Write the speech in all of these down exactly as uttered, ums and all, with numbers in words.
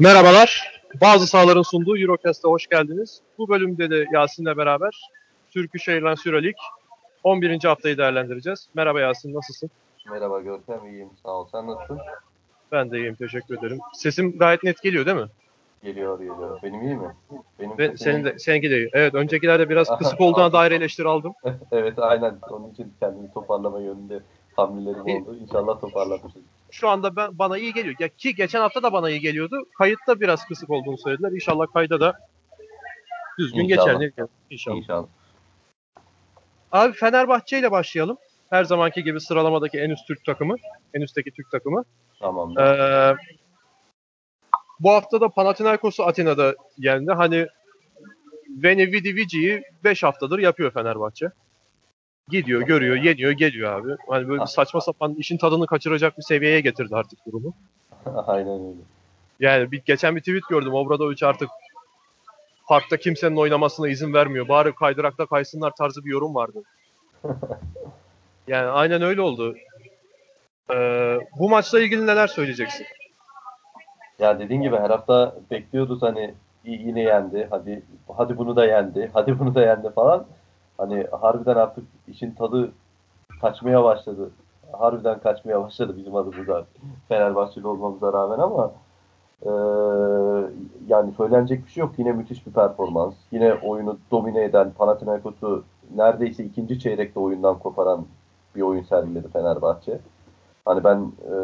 Merhabalar. Bazı sahaların sunduğu Eurocast'a hoş geldiniz. Bu bölümde de Yasin'le beraber Turkish Airlines Euroleague on birinci haftayı değerlendireceğiz. Merhaba Yasin, nasılsın? Merhaba Görkem, iyiyim. Sağ ol. Sen nasılsın? Ben de iyiyim, teşekkür ederim. Sesim gayet net geliyor değil mi? Geliyor, geliyor. Benim iyi mi? Benim ben, senin de, seninki de iyi. Evet, öncekilerde biraz kısık olduğuna dair eleştiri aldım. Evet, aynen. Onun için kendimi toparlama yönünde hamlelerim iyi oldu. İnşallah toparlamışız. Şu anda ben bana iyi geliyor. Ya ki geçen hafta da bana iyi geliyordu. Kayıtta biraz kısık olduğunu söylediler. İnşallah kayda da düzgün geçer. İnşallah. İnşallah. Abi Fenerbahçe ile başlayalım. Her zamanki gibi sıralamadaki en üst Türk takımı. En üstteki Türk takımı. Tamam. Ee, bu hafta da Panathinaikos'u Atina'da yendi. Hani Veni Vidi Vici'yi beş haftadır yapıyor Fenerbahçe. Gidiyor, görüyor, yeniyor, geliyor abi. Hani böyle bir saçma sapan işin tadını kaçıracak bir seviyeye getirdi artık durumu. Aynen öyle. Yani bir, geçen bir tweet gördüm. Obradović artık parkta kimsenin oynamasına izin vermiyor. Bari kaydırakta kaysınlar tarzı bir yorum vardı. Yani aynen öyle oldu. Ee, bu maçla ilgili neler söyleyeceksin? Ya dediğin gibi her hafta bekliyorduk hani yine yendi. Hadi hadi bunu da yendi. Hadi bunu da yendi falan. Hani harbiden artık işin tadı kaçmaya başladı. Harbiden kaçmaya başladı bizim adımıza. Fenerbahçeli olmamıza rağmen ama ee, yani söylenecek bir şey yok. Yine müthiş bir performans. Yine oyunu domine eden Panathinaikos'u neredeyse ikinci çeyrekte oyundan koparan bir oyun sergiledi Fenerbahçe. Hani ben e,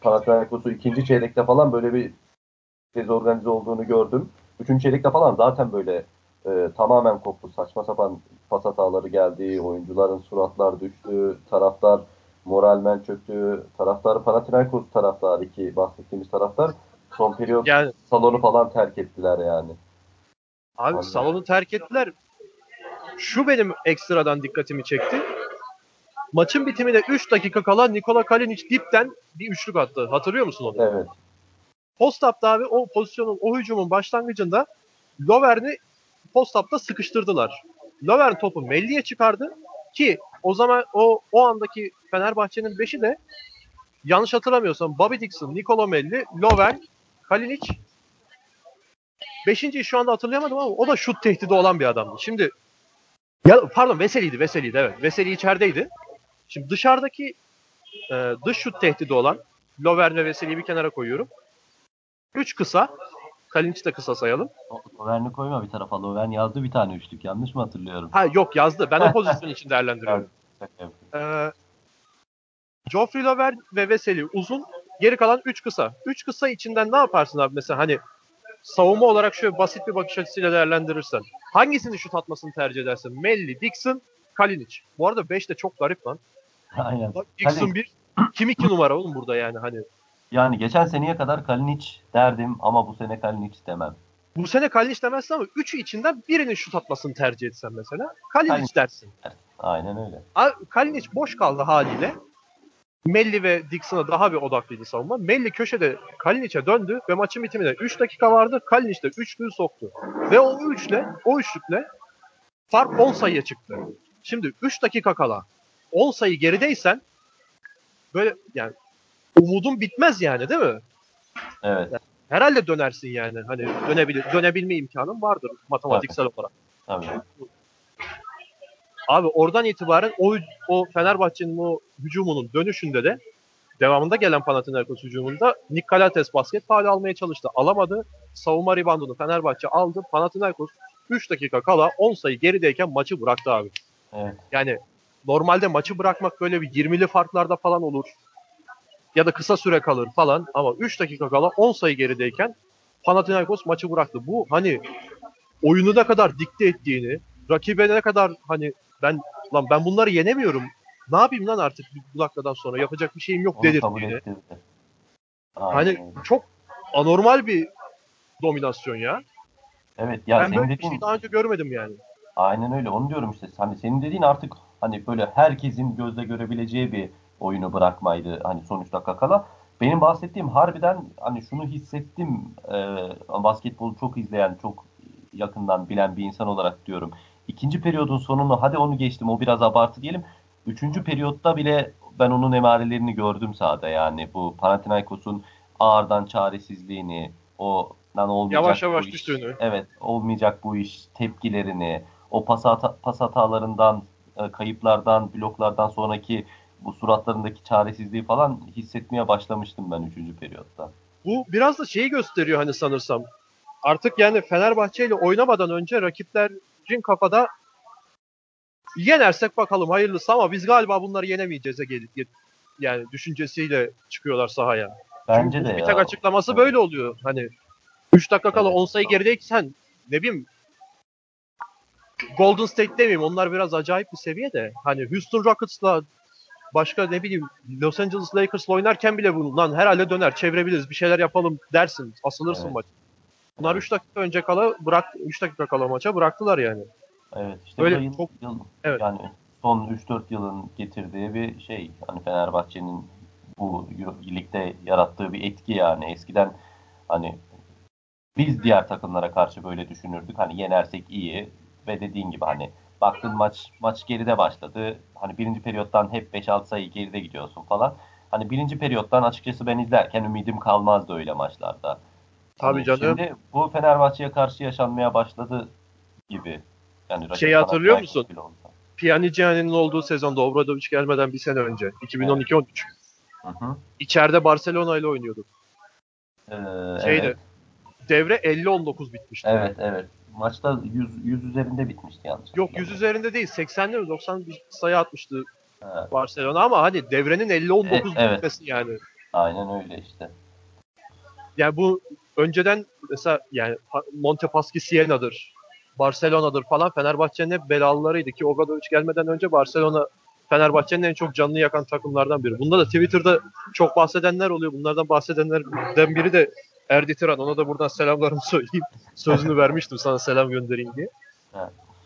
Panathinaikos'u ikinci çeyrekte falan böyle bir dezorganize olduğunu gördüm. Üçüncü çeyrekte falan zaten böyle e, tamamen koptu. Saçma sapan pas hataları geldi. Oyuncuların suratlar düştü. Taraftar moralmen çöktü. Taraftar Panathinaikos taraftarı ki bahsettiğimiz taraftar son periyot yani, salonu falan terk ettiler yani. Abi Anladım. Salonu terk ettiler. Şu benim ekstradan dikkatimi çekti. Maçın bitimine üç dakika kala Nikola Kalinic dipten bir üçlük attı. Hatırlıyor musun onu? Evet. Post-up'ta abi o pozisyonun, o hücumun başlangıcında Lovern'i post-up'ta sıkıştırdılar. Lovern topu Melli'ye çıkardı ki o zaman o o andaki Fenerbahçe'nin beşi de yanlış hatırlamıyorsam Bobby Dixon, Niccolo Melli, Lovern, Kalinic. Beşinciyi şu anda hatırlayamadım ama o da şut tehdidi olan bir adamdı. Şimdi ya pardon Veselý'ydi, Veselý'ydi evet. Veselý içerideydi. Şimdi dışarıdaki e, dış şut tehdidi olan Lovern ve Veselý'yi bir kenara koyuyorum. Üç kısa. Kalinic de kısa sayalım. Lovern'i koyma bir tarafa. Lovern yazdı bir tane üçlük. Yanlış mı hatırlıyorum? Ha yok yazdı. Ben o pozisyon için değerlendiriyorum. ee, Joffrey, Lovern ve Veselý uzun. Geri kalan üç kısa. Üç kısa içinden ne yaparsın abi? Mesela hani savunma olarak şöyle basit bir bakış açısıyla değerlendirirsen. Hangisini şut atmasını tercih edersin? Melli, Dixon, Kalinic. Bu arada beş de çok garip lan. Aynen. Bak, Dixon bir. Kim iki numara oğlum burada yani hani. Yani geçen seneye kadar Kalinic derdim ama bu sene Kalinic demem. Bu sene Kalinic demezsin ama üçü içinden birinin şut atmasını tercih etsen mesela. Kalinic, Kalinic dersin. dersin. Aynen öyle. Kalinic boş kaldı haliyle. Melli ve Dixon'a daha bir odaklıydı savunma. Melli köşede Kalinic'e döndü ve maçın bitimine üç dakika vardı. Kalinic de üçlüğü soktu. Ve o üçle, o üçlükle fark on sayıya çıktı. Şimdi üç dakika kala on sayı gerideysen böyle yani umudun bitmez yani değil mi? Evet. Yani, herhalde dönersin yani. Hani dönebil dönebilme imkanın vardır matematiksel evet. olarak. Tabii. Abi oradan itibaren o, o Fenerbahçe'nin o hücumunun dönüşünde de devamında gelen Panathinaikos hücumunda Nikolates basket faali almaya çalıştı. Alamadı. Savunma ribandını Fenerbahçe aldı. Panathinaikos üç dakika kala on sayı gerideyken maçı bıraktı abi. Evet. Yani normalde maçı bırakmak böyle bir yirmili farklarda falan olur. Ya da kısa süre kalır falan ama üç dakika kala on sayı gerideyken Panathinaikos maçı bıraktı. Bu hani oyunu da kadar dikte ettiğini, rakibe ne kadar hani ben lan ben bunları yenemiyorum. Ne yapayım lan artık bu dakikadan sonra yapacak bir şeyim yok dedirttiğini. Hani çok anormal bir dominasyon ya. Evet ya ben böyle bir şey daha önce görmedim yani. Aynen öyle. Onu diyorum işte. Hani senin dediğin artık hani böyle herkesin gözle görebileceği bir oyunu bırakmaydı hani son üç dakika kala. Benim bahsettiğim harbiden hani şunu hissettim e, basketbolu çok izleyen, çok yakından bilen bir insan olarak diyorum. İkinci periyodun sonunu hadi onu geçtim o biraz abartı diyelim. Üçüncü periyotta bile ben onun emarelerini gördüm sahada yani. Bu Panathinaikos'un ağırdan çaresizliğini, o lan olmayacak yavaş yavaş iş, düştüğünü. Evet, olmayacak bu iş tepkilerini, o pas, hata, pas hatalarından, kayıplardan, bloklardan sonraki bu suratlarındaki çaresizliği falan hissetmeye başlamıştım ben üçüncü periyotta. Bu biraz da şeyi gösteriyor hani sanırsam. Artık yani Fenerbahçe ile oynamadan önce rakiplerin kafada yenersek bakalım hayırlısı ama biz galiba bunları yenemeyeceğiz'e gelip yani düşüncesiyle çıkıyorlar sahaya. Bence çünkü de bir tek açıklaması evet. Böyle oluyor. Hani üç dakika kala evet, on sayı tamam. Gerideysen ne bileyim Golden State demeyeyim onlar biraz acayip bir seviye de hani Houston Rockets'la başka ne bileyim Los Angeles Lakers'la oynarken bile bunu lan herhalde döner çevirebiliriz bir şeyler yapalım dersin asılırsın evet. Maç. Bunlar üç dakika önce kala bırak üç dakika kala maça bıraktılar yani. Evet işte böyle yıl, çok yıl, evet. Yani son üç dört yılın getirdiği bir şey hani Fenerbahçe'nin bu ligde yarattığı bir etki yani eskiden hani biz diğer takımlara karşı böyle düşünürdük hani yenersek iyi ve dediğin gibi hani baktın maç maç geride başladı hani birinci periyottan hep beş altı sayı geride gidiyorsun falan hani birinci periyottan açıkçası ben izlerken ümidim kalmazdı öyle maçlarda. Tabii canım. Şimdi bu Fenerbahçe'ye karşı yaşanmaya başladı gibi. Yani şeyi hatırlıyor musun? Pjanić'in olduğu sezonda Obradović gelmeden bir sene önce. iki bin on iki on üç. Evet. İçeride Barcelona ile oynuyordu. Ee, Şeydi. Evet. Devre elli on dokuz bitmişti. Evet evet. Maçta yüz, yüz üzerinde bitmişti yanlış. Yok yüz üzerinde değil. seksenli doksan bir sayı atmıştı evet. Barcelona ama hani devrenin elli on dokuz evet, bitmesi evet. Yani. Aynen öyle işte. Yani bu önceden mesela yani Monte Paschi Siena'dır, Barcelona'dır falan Fenerbahçe'nin hep belalarıydı ki Obradović gelmeden önce Barcelona Fenerbahçe'nin en çok canını yakan takımlardan biri. Bunda da Twitter'da çok bahsedenler oluyor. Bunlardan bahsedenlerden biri de Erdi Turan. Ona da buradan selamlarımı söyleyeyim. Sözünü vermiştim sana selam göndereyim diye.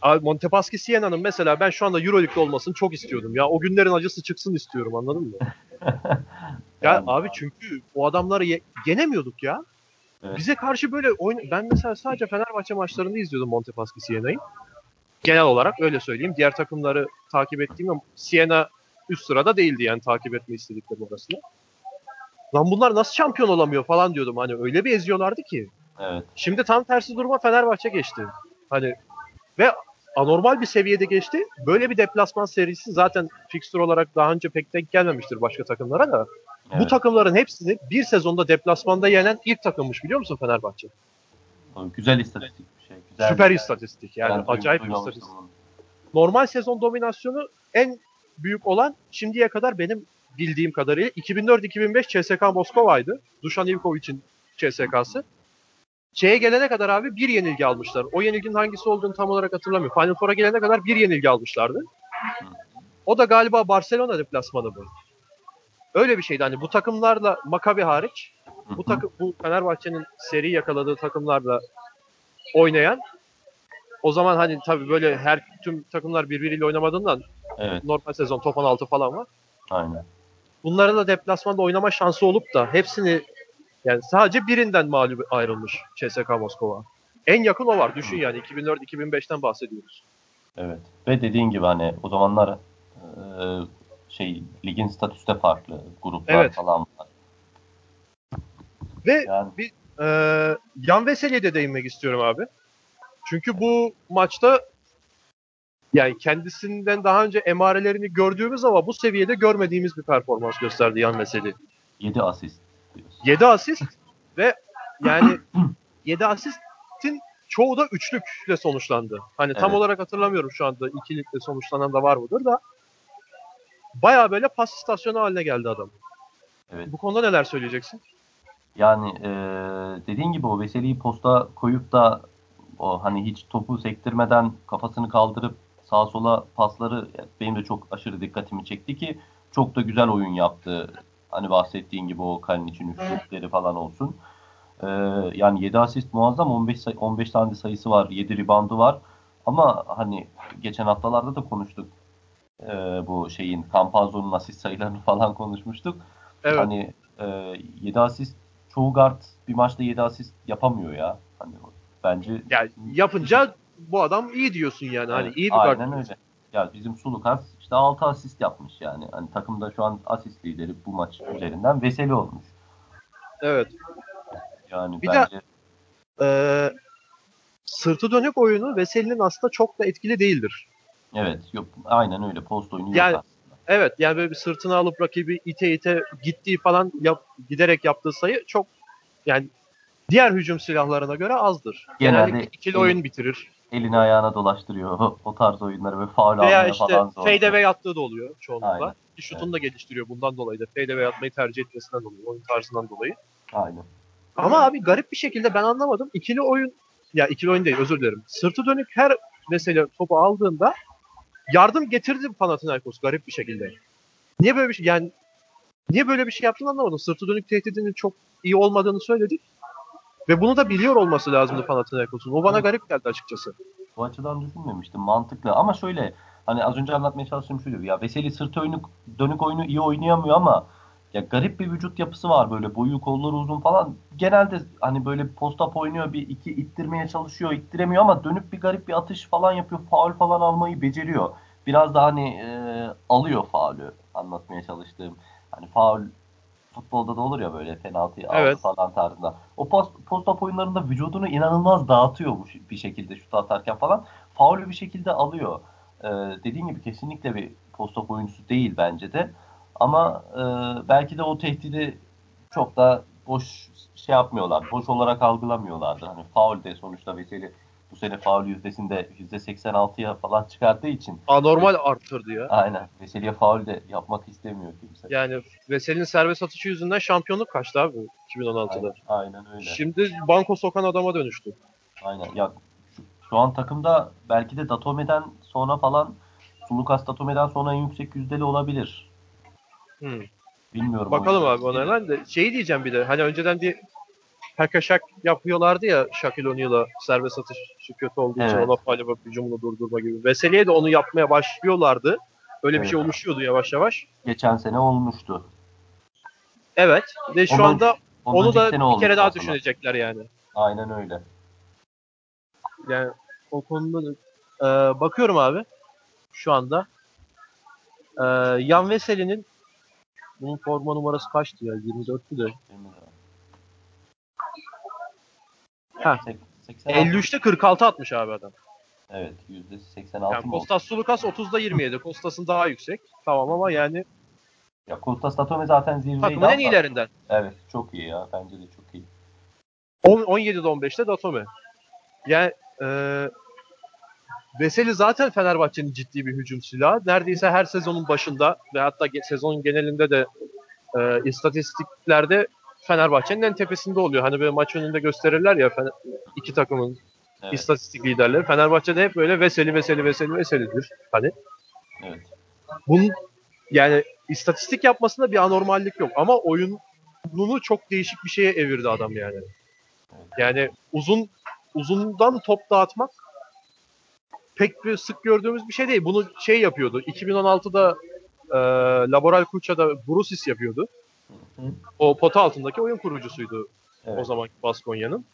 Abi Monte Paschi Siena'nın mesela ben şu anda Euroleague'de olmasını çok istiyordum. Ya o günlerin acısı çıksın istiyorum anladın mı? Ya abi çünkü o adamları ye- yenemiyorduk ya. Evet. Bize karşı böyle oyun ben mesela sadece Fenerbahçe maçlarını izliyordum Monte Paschi Siena'yı. Genel olarak öyle söyleyeyim. Diğer takımları takip ettiğimde Siena üst sırada değildi yani takip etme istedikleri orasını. Lan bunlar nasıl şampiyon olamıyor falan diyordum. Hani öyle bir eziyorlardı ki. Evet. Şimdi tam tersi duruma Fenerbahçe geçti. Hani ve anormal bir seviyede geçti. Böyle bir deplasman serisi zaten fikstür olarak daha önce pek denk gelmemiştir başka takımlara da. Evet. Bu takımların hepsini bir sezonda deplasmanda yenen ilk takımmış biliyor musun Fenerbahçe? Güzel istatistik bir şey. Güzel süper bir istatistik yani, yani acayip bir istatistik. Normal sezon dominasyonu en büyük olan şimdiye kadar benim bildiğim kadarıyla iki bin dört iki bin beş C S K A Moskova'ydı. Dušan Ivković'in C S K'sı. Şeye gelene kadar abi bir yenilgi almışlar. O yenilginin hangisi olduğunu tam olarak hatırlamıyorum. Final Four'a gelene kadar bir yenilgi almışlardı. O da galiba Barcelona deplasmanı bu. Öyle bir şeydi hani bu takımlarla Maccabi hariç bu takım bu Fenerbahçe'nin seri yakaladığı takımlarla oynayan o zaman hani tabii böyle her tüm takımlar birbiriyle oynamadığından evet. Normal sezon top on altı falan var. Aynen. Bunların da deplasmanda oynama şansı olup da hepsini yani sadece birinden mağlup ayrılmış C S K A Moskova. En yakın o var. Düşün yani iki bin dört iki bin beşten bahsediyoruz. Evet. Ve dediğin gibi hani o zamanlar e- şey ligin statüsü de farklı gruplar evet. Falan var. Ve yani. bir e, Yan Vesely'e de değinmek istiyorum abi. Çünkü bu maçta yani kendisinden daha önce emarelerini gördüğümüz ama bu seviyede görmediğimiz bir performans gösterdi Yan Vesely. yedi asist diyorsun. yedi asist ve yani yedi asistin çoğu da üçlükle sonuçlandı. Hani evet. Tam olarak hatırlamıyorum şu anda ikilikle sonuçlanan da var mıdır da bayağı böyle pas istasyonu haline geldi adam. Evet. Bu konuda neler söyleyeceksin? Yani e, dediğin gibi o Vesely'i posta koyup da o hani hiç topu sektirmeden kafasını kaldırıp sağa sola pasları benim de çok aşırı dikkatimi çekti ki çok da güzel oyun yaptı. Hani bahsettiğin gibi o Kalinic'in üçlükleri falan olsun. E, yani yedi asist muazzam on beş, on beş tane sayısı var yedi ribandı var ama hani geçen haftalarda da konuştuk. Ee, bu şeyin Campazzo'nun asist sayılarını falan konuşmuştuk. Evet. Hani e, yedi asist çoğu guard bir maçta yedi asist yapamıyor ya. Hani bence yani yapınca bu adam iyi diyorsun yani. Evet, hani iyi bir guard. Aynen öyle. Ya bizim Sloukas İşte altı asist yapmış yani. Hani takımda şu an asist lideri bu maç üzerinden Veselý olmuş. Evet. Yani bir bence... de e, sırtı dönük oyunu Veseli'nin aslında çok da etkili değildir. Evet. Yok, aynen öyle. Post oyunu yani, yok aslında. Evet. Yani böyle bir sırtını alıp rakibi ite ite gittiği falan yap, giderek yaptığı sayı çok yani diğer hücum silahlarına göre azdır. Genelde, Genelde ikili el, oyun bitirir. Elini ayağına dolaştırıyor. O tarz oyunları ve faul almaya işte falan zor. Veya işte fadeaway attığı da oluyor çoğunlukla. Bir şutunu evet. da geliştiriyor bundan dolayı da. Fadeaway atmayı tercih etmesinden dolayı. Oyun tarzından dolayı. Aynen. Ama abi garip bir şekilde ben anlamadım. İkili oyun, ya ikili oyun değil özür dilerim. Sırtı dönük her mesela topu aldığında yardım getirdi Panathinaikos garip bir şekilde. Niye böyle bir şey, yani niye böyle bir şey yaptığını anlamadım. Sırtı dönük tehdidinin çok iyi olmadığını söyledik. Ve bunu da biliyor olması lazımdı Panathinaikos'un. O bana evet. garip geldi açıkçası. Bu açıdan düşünmemiştim. Mantıklı. Ama şöyle hani az önce anlatmaya çalıştığım şuydu. Ya Veselý sırtı dönük, dönük oyunu iyi oynayamıyor ama ya garip bir vücut yapısı var böyle. Boyu, kolları uzun falan. Genelde hani böyle post-up oynuyor. Bir iki ittirmeye çalışıyor. İttiremiyor ama dönüp bir garip bir atış falan yapıyor. Faul falan almayı beceriyor. Biraz daha hani e, alıyor faulü. Anlatmaya çalıştığım. Hani faul futbolda da olur ya böyle penaltıyı aldı evet. falan tarzında. O post-up oyunlarında vücudunu inanılmaz dağıtıyor bu bir şekilde şut atarken falan. Faulü bir şekilde alıyor. Ee, dediğim gibi kesinlikle bir post-up oyuncusu değil bence de. Ama e, belki de o tehdidi çok da boş şey yapmıyorlar. Boş olarak algılamıyorlardı. Hani faul de sonuçta Veselý bu sene faul yüzdesinde yüzde seksen altıya falan çıkarttığı için. Anormal evet. arttırdı ya. Aynen. Veseli'ye faul de yapmak istemiyor kimse. Yani Veseli'nin serbest atışı yüzünden şampiyonluk kaçtı abi iki bin on altıda. Aynen, aynen öyle. Şimdi banko sokan adama dönüştü. Aynen. Ya şu, şu an takımda belki de Datome'den sonra falan Sloukas Datome'den sonra en yüksek yüzdeli olabilir. Hmm. Bilmiyorum. Bakalım abi ona hemen de. Şey diyeceğim bir de. Hani önceden bir Haka şak yapıyorlardı ya Shaquille O'Neal'a serbest atışı kötü olduğu evet. için ona faal yapıp hücumunu durdurma gibi. Veseli'ye de onu yapmaya başlıyorlardı. Böyle evet. bir şey oluşuyordu yavaş yavaş. Geçen sene olmuştu. Evet. Ve şu ondan, anda onu da bir kere daha aslında. Düşünecekler yani. Aynen öyle. Yani o konuda e, bakıyorum abi şu anda. E, Yan Veseli'nin bunun forma numarası kaçtı ya? yirmi dörttü de. yirmi dört. Ha. elli üçte kırk altı atmış abi adam. Evet, yüzde seksen altı. Yani Kostas Sloukas otuzda yirmi yedi. Kostas'ın daha yüksek. Tamam ama yani ya Kostas Datome zaten zirveyi takımın en iyilerinden. Evet, çok iyi ya. Bence de çok iyi. on yedide on beşte Datome. Yani eee Veselý zaten Fenerbahçe'nin ciddi bir hücum silahı. Neredeyse her sezonun başında ve hatta sezon genelinde de e, istatistiklerde Fenerbahçe'nin en tepesinde oluyor. Hani böyle maç önünde gösterirler ya iki takımın evet. istatistik liderleri. Fenerbahçe'de hep böyle Veselý, Veselý, Veselý, Veseli'dir. Hani. Evet. Bunun yani istatistik yapmasında bir anormallik yok ama oyununu çok değişik bir şeye evirdi adam yani. Yani uzun uzundan top dağıtmak pek bir sık gördüğümüz bir şey değil. Bunu şey yapıyordu. iki bin on altıda e, Laboral Kuça'da Brusis yapıyordu. Hı-hı. O pota altındaki oyun kurucusuydu evet. o zamanki Baskonya'nın.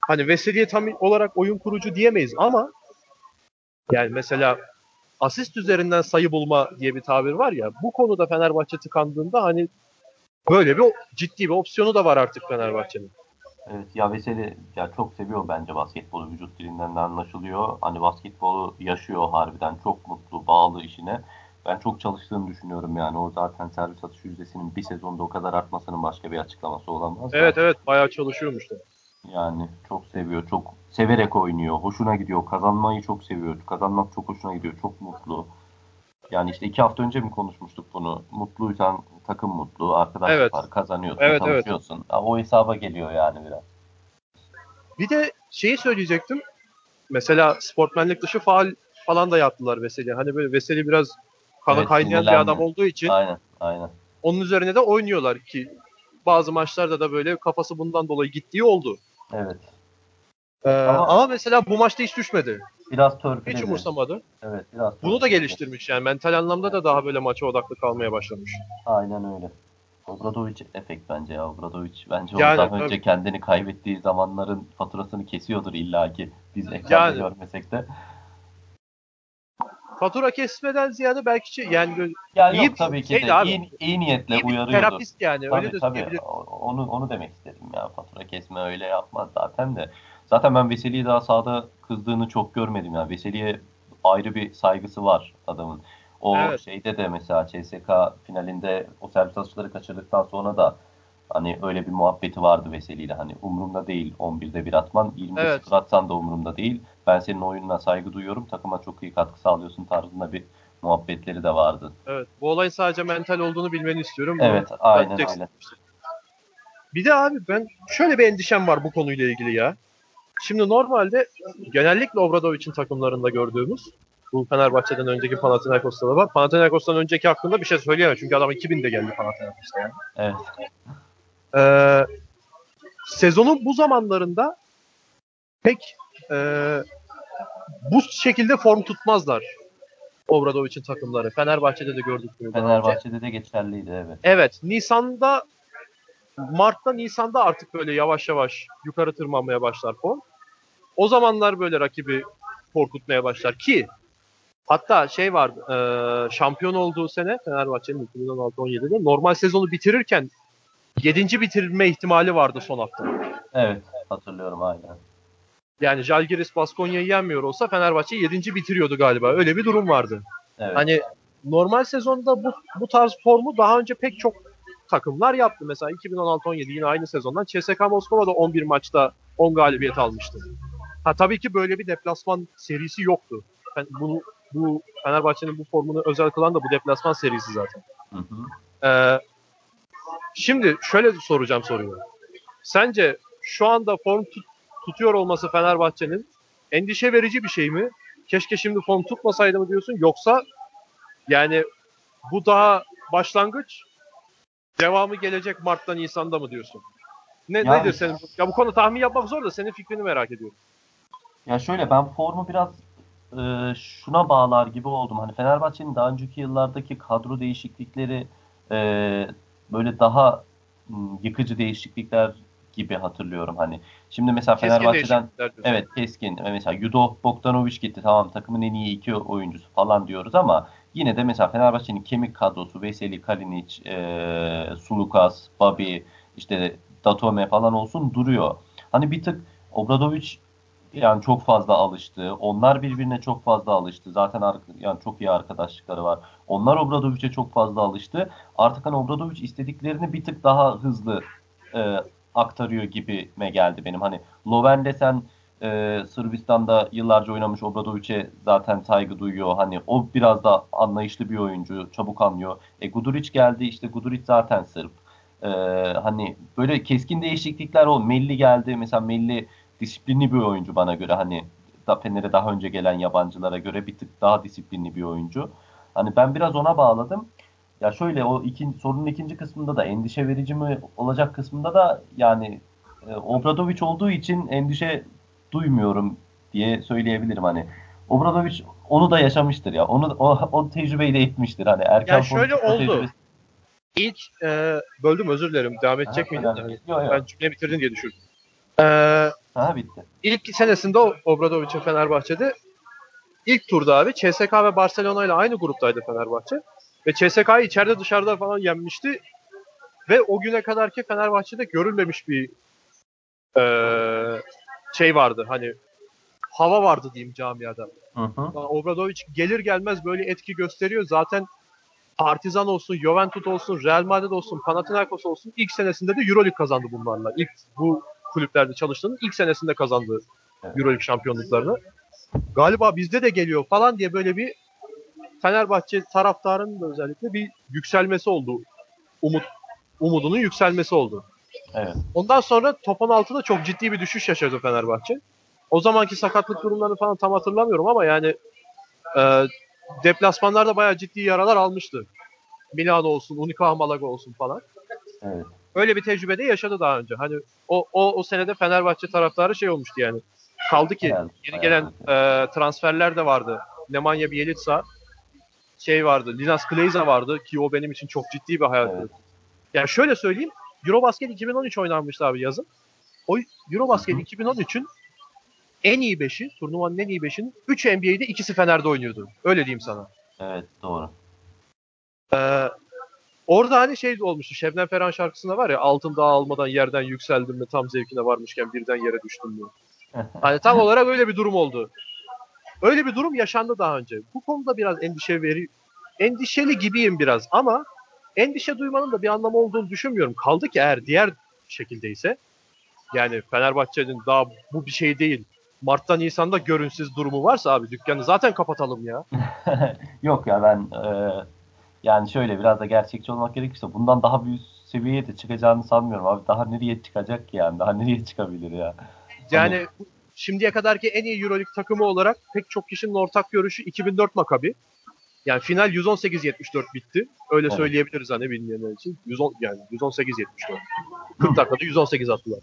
Hani Veseli'ye tam olarak oyun kurucu diyemeyiz ama yani mesela asist üzerinden sayı bulma diye bir tabir var ya, bu konuda Fenerbahçe tıkandığında hani böyle bir ciddi bir opsiyonu da var artık Fenerbahçe'nin. Evet ya Veselý ya çok seviyor bence basketbolu, vücut dilinden de anlaşılıyor. Hani basketbolu yaşıyor harbiden, çok mutlu, bağlı işine. Ben çok çalıştığını düşünüyorum yani. O zaten servis atışı yüzdesinin bir sezonda o kadar artmasının başka bir açıklaması olamaz. Evet da. Evet bayağı çalışıyormuş da. Yani çok seviyor, çok severek oynuyor, hoşuna gidiyor, kazanmayı çok seviyor, kazanmak çok hoşuna gidiyor, çok mutlu. Yani işte iki hafta önce mi konuşmuştuk bunu? Mutluysan takım mutlu, arkadaşlar evet. kazanıyorsun, evet, çalışıyorsun. Evet. O hesaba geliyor yani biraz. Bir de şeyi söyleyecektim. Mesela sportmenlik dışı faal falan da yaptılar Veselý. Hani böyle Veselý biraz kana evet, kaynayan bir adam olduğu için aynen, aynen. onun üzerine de oynuyorlar ki bazı maçlarda da böyle kafası bundan dolayı gittiği oldu. Evet. Ee, ama, ama mesela bu maçta hiç düşmedi. Biraz törpüledi. Hiç umursamadı. Evet, biraz törpüledi. Bunu da geliştirmiş yani mental anlamda da daha böyle maça odaklı kalmaya başlamış. Aynen öyle. Obradović efekt bence ya. Obradović bence yani, ondan önce kendini kaybettiği zamanların faturasını kesiyordur illaki. Biz ekranda yani. Görmesek de. fatura kesmeden ziyade belki yani ya iyi yok, tabii ki de iyi, iyi niyetle iyi uyarıyordur. Terapist yani tabii, öyle de tabii. Onu onu demek istedim ya, fatura kesme öyle yapmaz zaten de. Zaten ben Veseli'yi daha sahada kızdığını çok görmedim ya. Yani. Veseli'ye ayrı bir saygısı var adamın. O evet. Şeyde de mesela C S K finalinde o servis atışları kaçırdıktan sonra da hani öyle bir muhabbeti vardı Veseli'yle. Hani umurumda değil on birde bir atman, yirmide evet. sıfır atsan da umurumda değil. Ben senin oyununa saygı duyuyorum. Takıma çok iyi katkı sağlıyorsun tarzında bir muhabbetleri de vardı. Evet. Bu olayın sadece mental olduğunu bilmeni istiyorum. Evet. Bunu aynen öyle. Bir de abi ben şöyle bir endişem var bu konuyla ilgili ya. Şimdi normalde genellikle Obradović'in takımlarında gördüğümüz bu Fenerbahçe'den önceki Panathinaikos'ta da var. Panathinaikos'tan önceki hakkında bir şey söyleyemem. Çünkü adam iki binde geldi Panathinaikos'ta yani. Evet. Ee, sezonun bu zamanlarında pek e, bu şekilde form tutmazlar Obradović'in takımları. Fenerbahçe'de de gördük. Fenerbahçe'de de geçerliydi evet. Evet. Nisan'da Mart'ta Nisan'da artık böyle yavaş yavaş yukarı tırmanmaya başlar form. O zamanlar böyle rakibi korkutmaya başlar ki hatta şey vardı e, şampiyon olduğu sene Fenerbahçe'nin iki bin on altı on yedide normal sezonu bitirirken yedinci bitirme ihtimali vardı son hafta. Evet hatırlıyorum aynen. Yani Žalgiris Baskonya'yı yenmiyor olsa Fenerbahçe yedinci bitiriyordu galiba. Öyle bir durum vardı. Evet. Hani normal sezonda bu, bu tarz formu daha önce pek çok takımlar yaptı. Mesela iki bin on altı on yedi yine aynı sezondan C S K A Moskova'da on bir maçta on galibiyet almıştı. Ha tabii ki böyle bir deplasman serisi yoktu. Yani bunu, bu Fenerbahçe'nin bu formunu özel kılan da bu deplasman serisi zaten. Hı hı. Ee, şimdi şöyle soracağım soruyu. Sence şu anda form tut, tutuyor olması Fenerbahçe'nin endişe verici bir şey mi? Keşke şimdi form tutmasaydı mı diyorsun? Yoksa yani bu daha başlangıç, devamı gelecek Mart'ta Nisan'da mı diyorsun? Ne yani, nedir senin? Ya bu konuda tahmin yapmak zor da senin fikrini merak ediyorum. Ya şöyle ben formu biraz e, şuna bağlar gibi oldum. Hani Fenerbahçe'nin daha önceki yıllardaki kadro değişiklikleri e, böyle daha m, yıkıcı değişiklikler gibi hatırlıyorum hani. Şimdi mesela keskin Fenerbahçe'den evet keskin. Mesela Yudo Bogdanović gitti. Tamam takımın en iyi iki oyuncusu falan diyoruz ama yine de mesela Fenerbahçe'nin kemik kadrosu Veselý, Kalinic, e, Sloukas, Bobby, işte Datome falan olsun duruyor. Hani bir tık Obradović yani çok fazla alıştı. Onlar birbirine çok fazla alıştı. Zaten yani çok iyi arkadaşlıkları var. Onlar Obradović'e çok fazla alıştı. Artık hani Obradović istediklerini bir tık daha hızlı e, aktarıyor gibime geldi benim. Hani Lovern desen e, Sırbistan'da yıllarca oynamış Obradović'e zaten saygı duyuyor. Hani o biraz da anlayışlı bir oyuncu. Çabuk anlıyor. E, Gudurić geldi. İşte Gudurić zaten Sırp. E, hani böyle keskin değişiklikler oldu. Melli geldi. Mesela Melli disiplinli bir oyuncu bana göre hani da Fener'e daha önce gelen yabancılara göre bir tık daha disiplinli bir oyuncu. Hani ben biraz ona bağladım. Ya şöyle o ikinci, sorunun ikinci kısmında da endişe verici mi olacak kısmında da yani e, Obradović olduğu için endişe duymuyorum diye söyleyebilirim hani. Obradović onu da yaşamıştır ya. Onu o, o tecrübeyi de etmiştir hani erken. Ya şöyle oldu. Tecrübesi... İlk e, böldüm özür dilerim. Devam edecek miydin? Ben cümleyi bitirdin diye düşürdüm. Eee Ha, bitti. İlk senesinde Obradović'in Fenerbahçe'de ilk turda abi C S K ve Barcelona ile aynı gruptaydı Fenerbahçe. Ve C S K'yı içeride dışarıda falan yenmişti. Ve o güne kadarki Fenerbahçe'de görülmemiş bir e, şey vardı. Hani hava vardı diyeyim camiada. Hı hı. Obradović gelir gelmez böyle etki gösteriyor. Zaten Partizan olsun, Juventus olsun, Real Madrid olsun, Panathinaikos olsun ilk senesinde de EuroLeague kazandı bunlarla. İlk bu kulüplerde çalıştığının ilk senesinde kazandığı EuroLeague şampiyonluklarını. Galiba bizde de geliyor falan diye böyle bir Fenerbahçe taraftarının da özellikle bir yükselmesi oldu. Umut, umudunun yükselmesi oldu. Evet. Ondan sonra topun altında çok ciddi bir düşüş yaşadı Fenerbahçe. O zamanki sakatlık durumlarını falan tam hatırlamıyorum ama yani e, deplasmanlarda bayağı ciddi yaralar almıştı. Milano olsun, Unica Malaga olsun falan. Evet. Öyle bir tecrübede yaşadı daha önce. Hani o o o senede Fenerbahçe taraftarı şey olmuştu yani. Kaldı ki evet, yeni gelen e, transferler de vardı. Nemanja Bjelica şey vardı. Linas Kleiza vardı ki o benim için çok ciddi bir hayal kırıklığı. Evet. Yani şöyle söyleyeyim. Eurobasket iki bin on üç oynanmıştı abi yazın. O Eurobasket iki bin on üçün en iyi beşi, turnuvanın en iyi beşinin üçü N B A'de, ikisi Fener'de oynuyordu. Öyle diyeyim sana. Evet, doğru. Ee, orada hani şey olmuştu, Şebnem Ferhan şarkısında var ya, altın dağı almadan yerden yükseldim mi, tam zevkine varmışken birden yere düştüm mü? Hani tam olarak öyle bir durum oldu. Öyle bir durum yaşandı daha önce. Bu konuda biraz endişe veri, endişeli gibiyim biraz ama endişe duymanın da bir anlamı olduğunu düşünmüyorum. Kaldı ki eğer diğer şekildeyse, yani Fenerbahçe'nin daha bu bir şey değil, Mart'tan Nisan'da görünsiz durumu varsa abi dükkanı zaten kapatalım ya. Yok ya, ben e, yani şöyle biraz da gerçekçi olmak gerekirse bundan daha büyük seviyeye de çıkacağını sanmıyorum abi. Daha nereye çıkacak ki yani? Daha nereye çıkabilir ya? Yani hani... şimdiye kadarki en iyi EuroLeague takımı olarak pek çok kişinin ortak görüşü iki bin dört Maccabi. Yani final yüz on sekiz yetmiş dört bitti. Öyle evet, söyleyebiliriz hani bilmeyenler için. yüz on yani yüz on sekiz yetmiş dört. kırk dakikada yüz on sekiz attılar.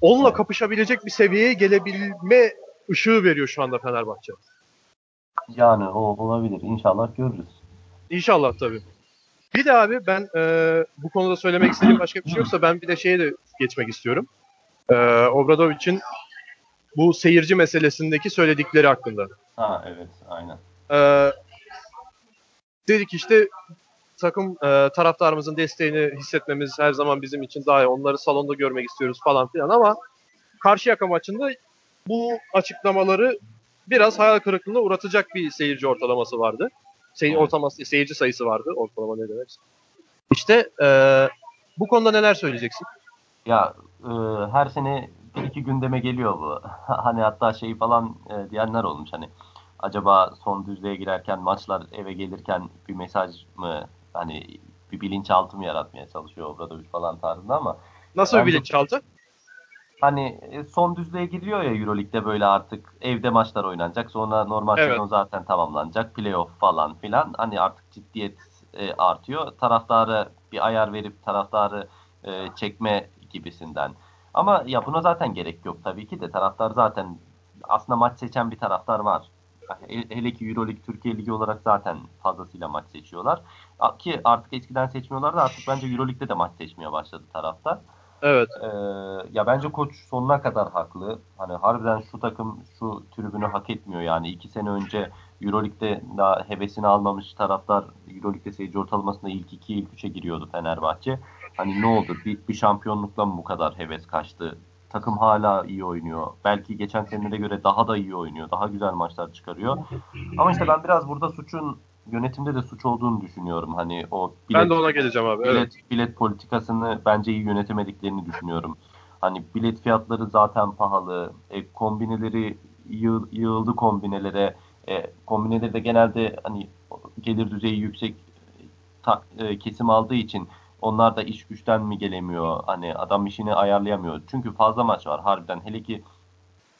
Onunla evet, kapışabilecek bir seviyeye gelebilme ışığı veriyor şu anda Fenerbahçe. Yani o olabilir. İnşallah görürüz. İnşallah tabii. Bir de abi ben e, bu konuda söylemek istediğim başka bir şey yoksa ben bir de şeye de geçmek istiyorum. E, Obradović'in bu seyirci meselesindeki söyledikleri hakkında. Ha evet, aynen. Ee, dedik işte takım e, taraftarımızın desteğini hissetmemiz her zaman bizim için daha iyi. Onları salonda görmek istiyoruz falan filan ama Karşıyaka maçında bu açıklamaları biraz hayal kırıklığına uğratacak bir seyirci ortalaması vardı. Seyir ortalaması, seyirci sayısı vardı. Ortalama ne demek? İşte e, bu konuda neler söyleyeceksin? Ya e, her sene bir iki gündeme geliyor bu. Hani hatta şey falan e, diyenler olmuş hani. Acaba son düzlüğe girerken maçlar eve gelirken bir mesaj mı, hani bir bilinçaltı mı yaratmaya çalışıyor Obradović falan tarzında ama. Nasıl bir bilinçaltı? Hani son düzlüğe giriyor ya EuroLeague'de, böyle artık evde maçlar oynanacak. Sonra normal evet, sezon zaten tamamlanacak. Playoff falan filan. Hani artık ciddiyet e, artıyor. Taraftarı bir ayar verip taraftarı e, çekme gibisinden. Ama ya buna zaten gerek yok tabii ki de. Taraftar zaten aslında maç seçen bir taraftar var. Hele ki EuroLeague, Türkiye Ligi olarak zaten fazlasıyla maç seçiyorlar. Ki artık eskiden seçmiyorlardı, artık bence EuroLeague'de de maç seçmeye başladı taraftar. Evet. Ee, ya bence koç sonuna kadar haklı. Hani harbiden şu takım şu tribünü hak etmiyor yani. İki sene önce EuroLeague'de daha hevesini almamış taraftar EuroLeague'de seyirci ortalamasında ilk ikiye ilk üçe giriyordu Fenerbahçe. Hani ne oldu? Bir, bir şampiyonlukla mı bu kadar heves kaçtı? Takım hala iyi oynuyor. Belki geçen senelere göre daha da iyi oynuyor. Daha güzel maçlar çıkarıyor. Ama işte ben biraz burada suçun, yönetimde de suç olduğunu düşünüyorum. Hani o bilet, ben de ona geleceğim abi. Bilet, evet, bilet politikasını bence iyi yönetemediklerini düşünüyorum. Hani bilet fiyatları zaten pahalı. E, kombineleri yığ, yığıldı kombinelere. E, kombineleri de genelde hani gelir düzeyi yüksek ta, e, kesim aldığı için onlar da iş güçten mi gelemiyor? Hani adam işini ayarlayamıyor. Çünkü fazla maç var harbiden. Hele ki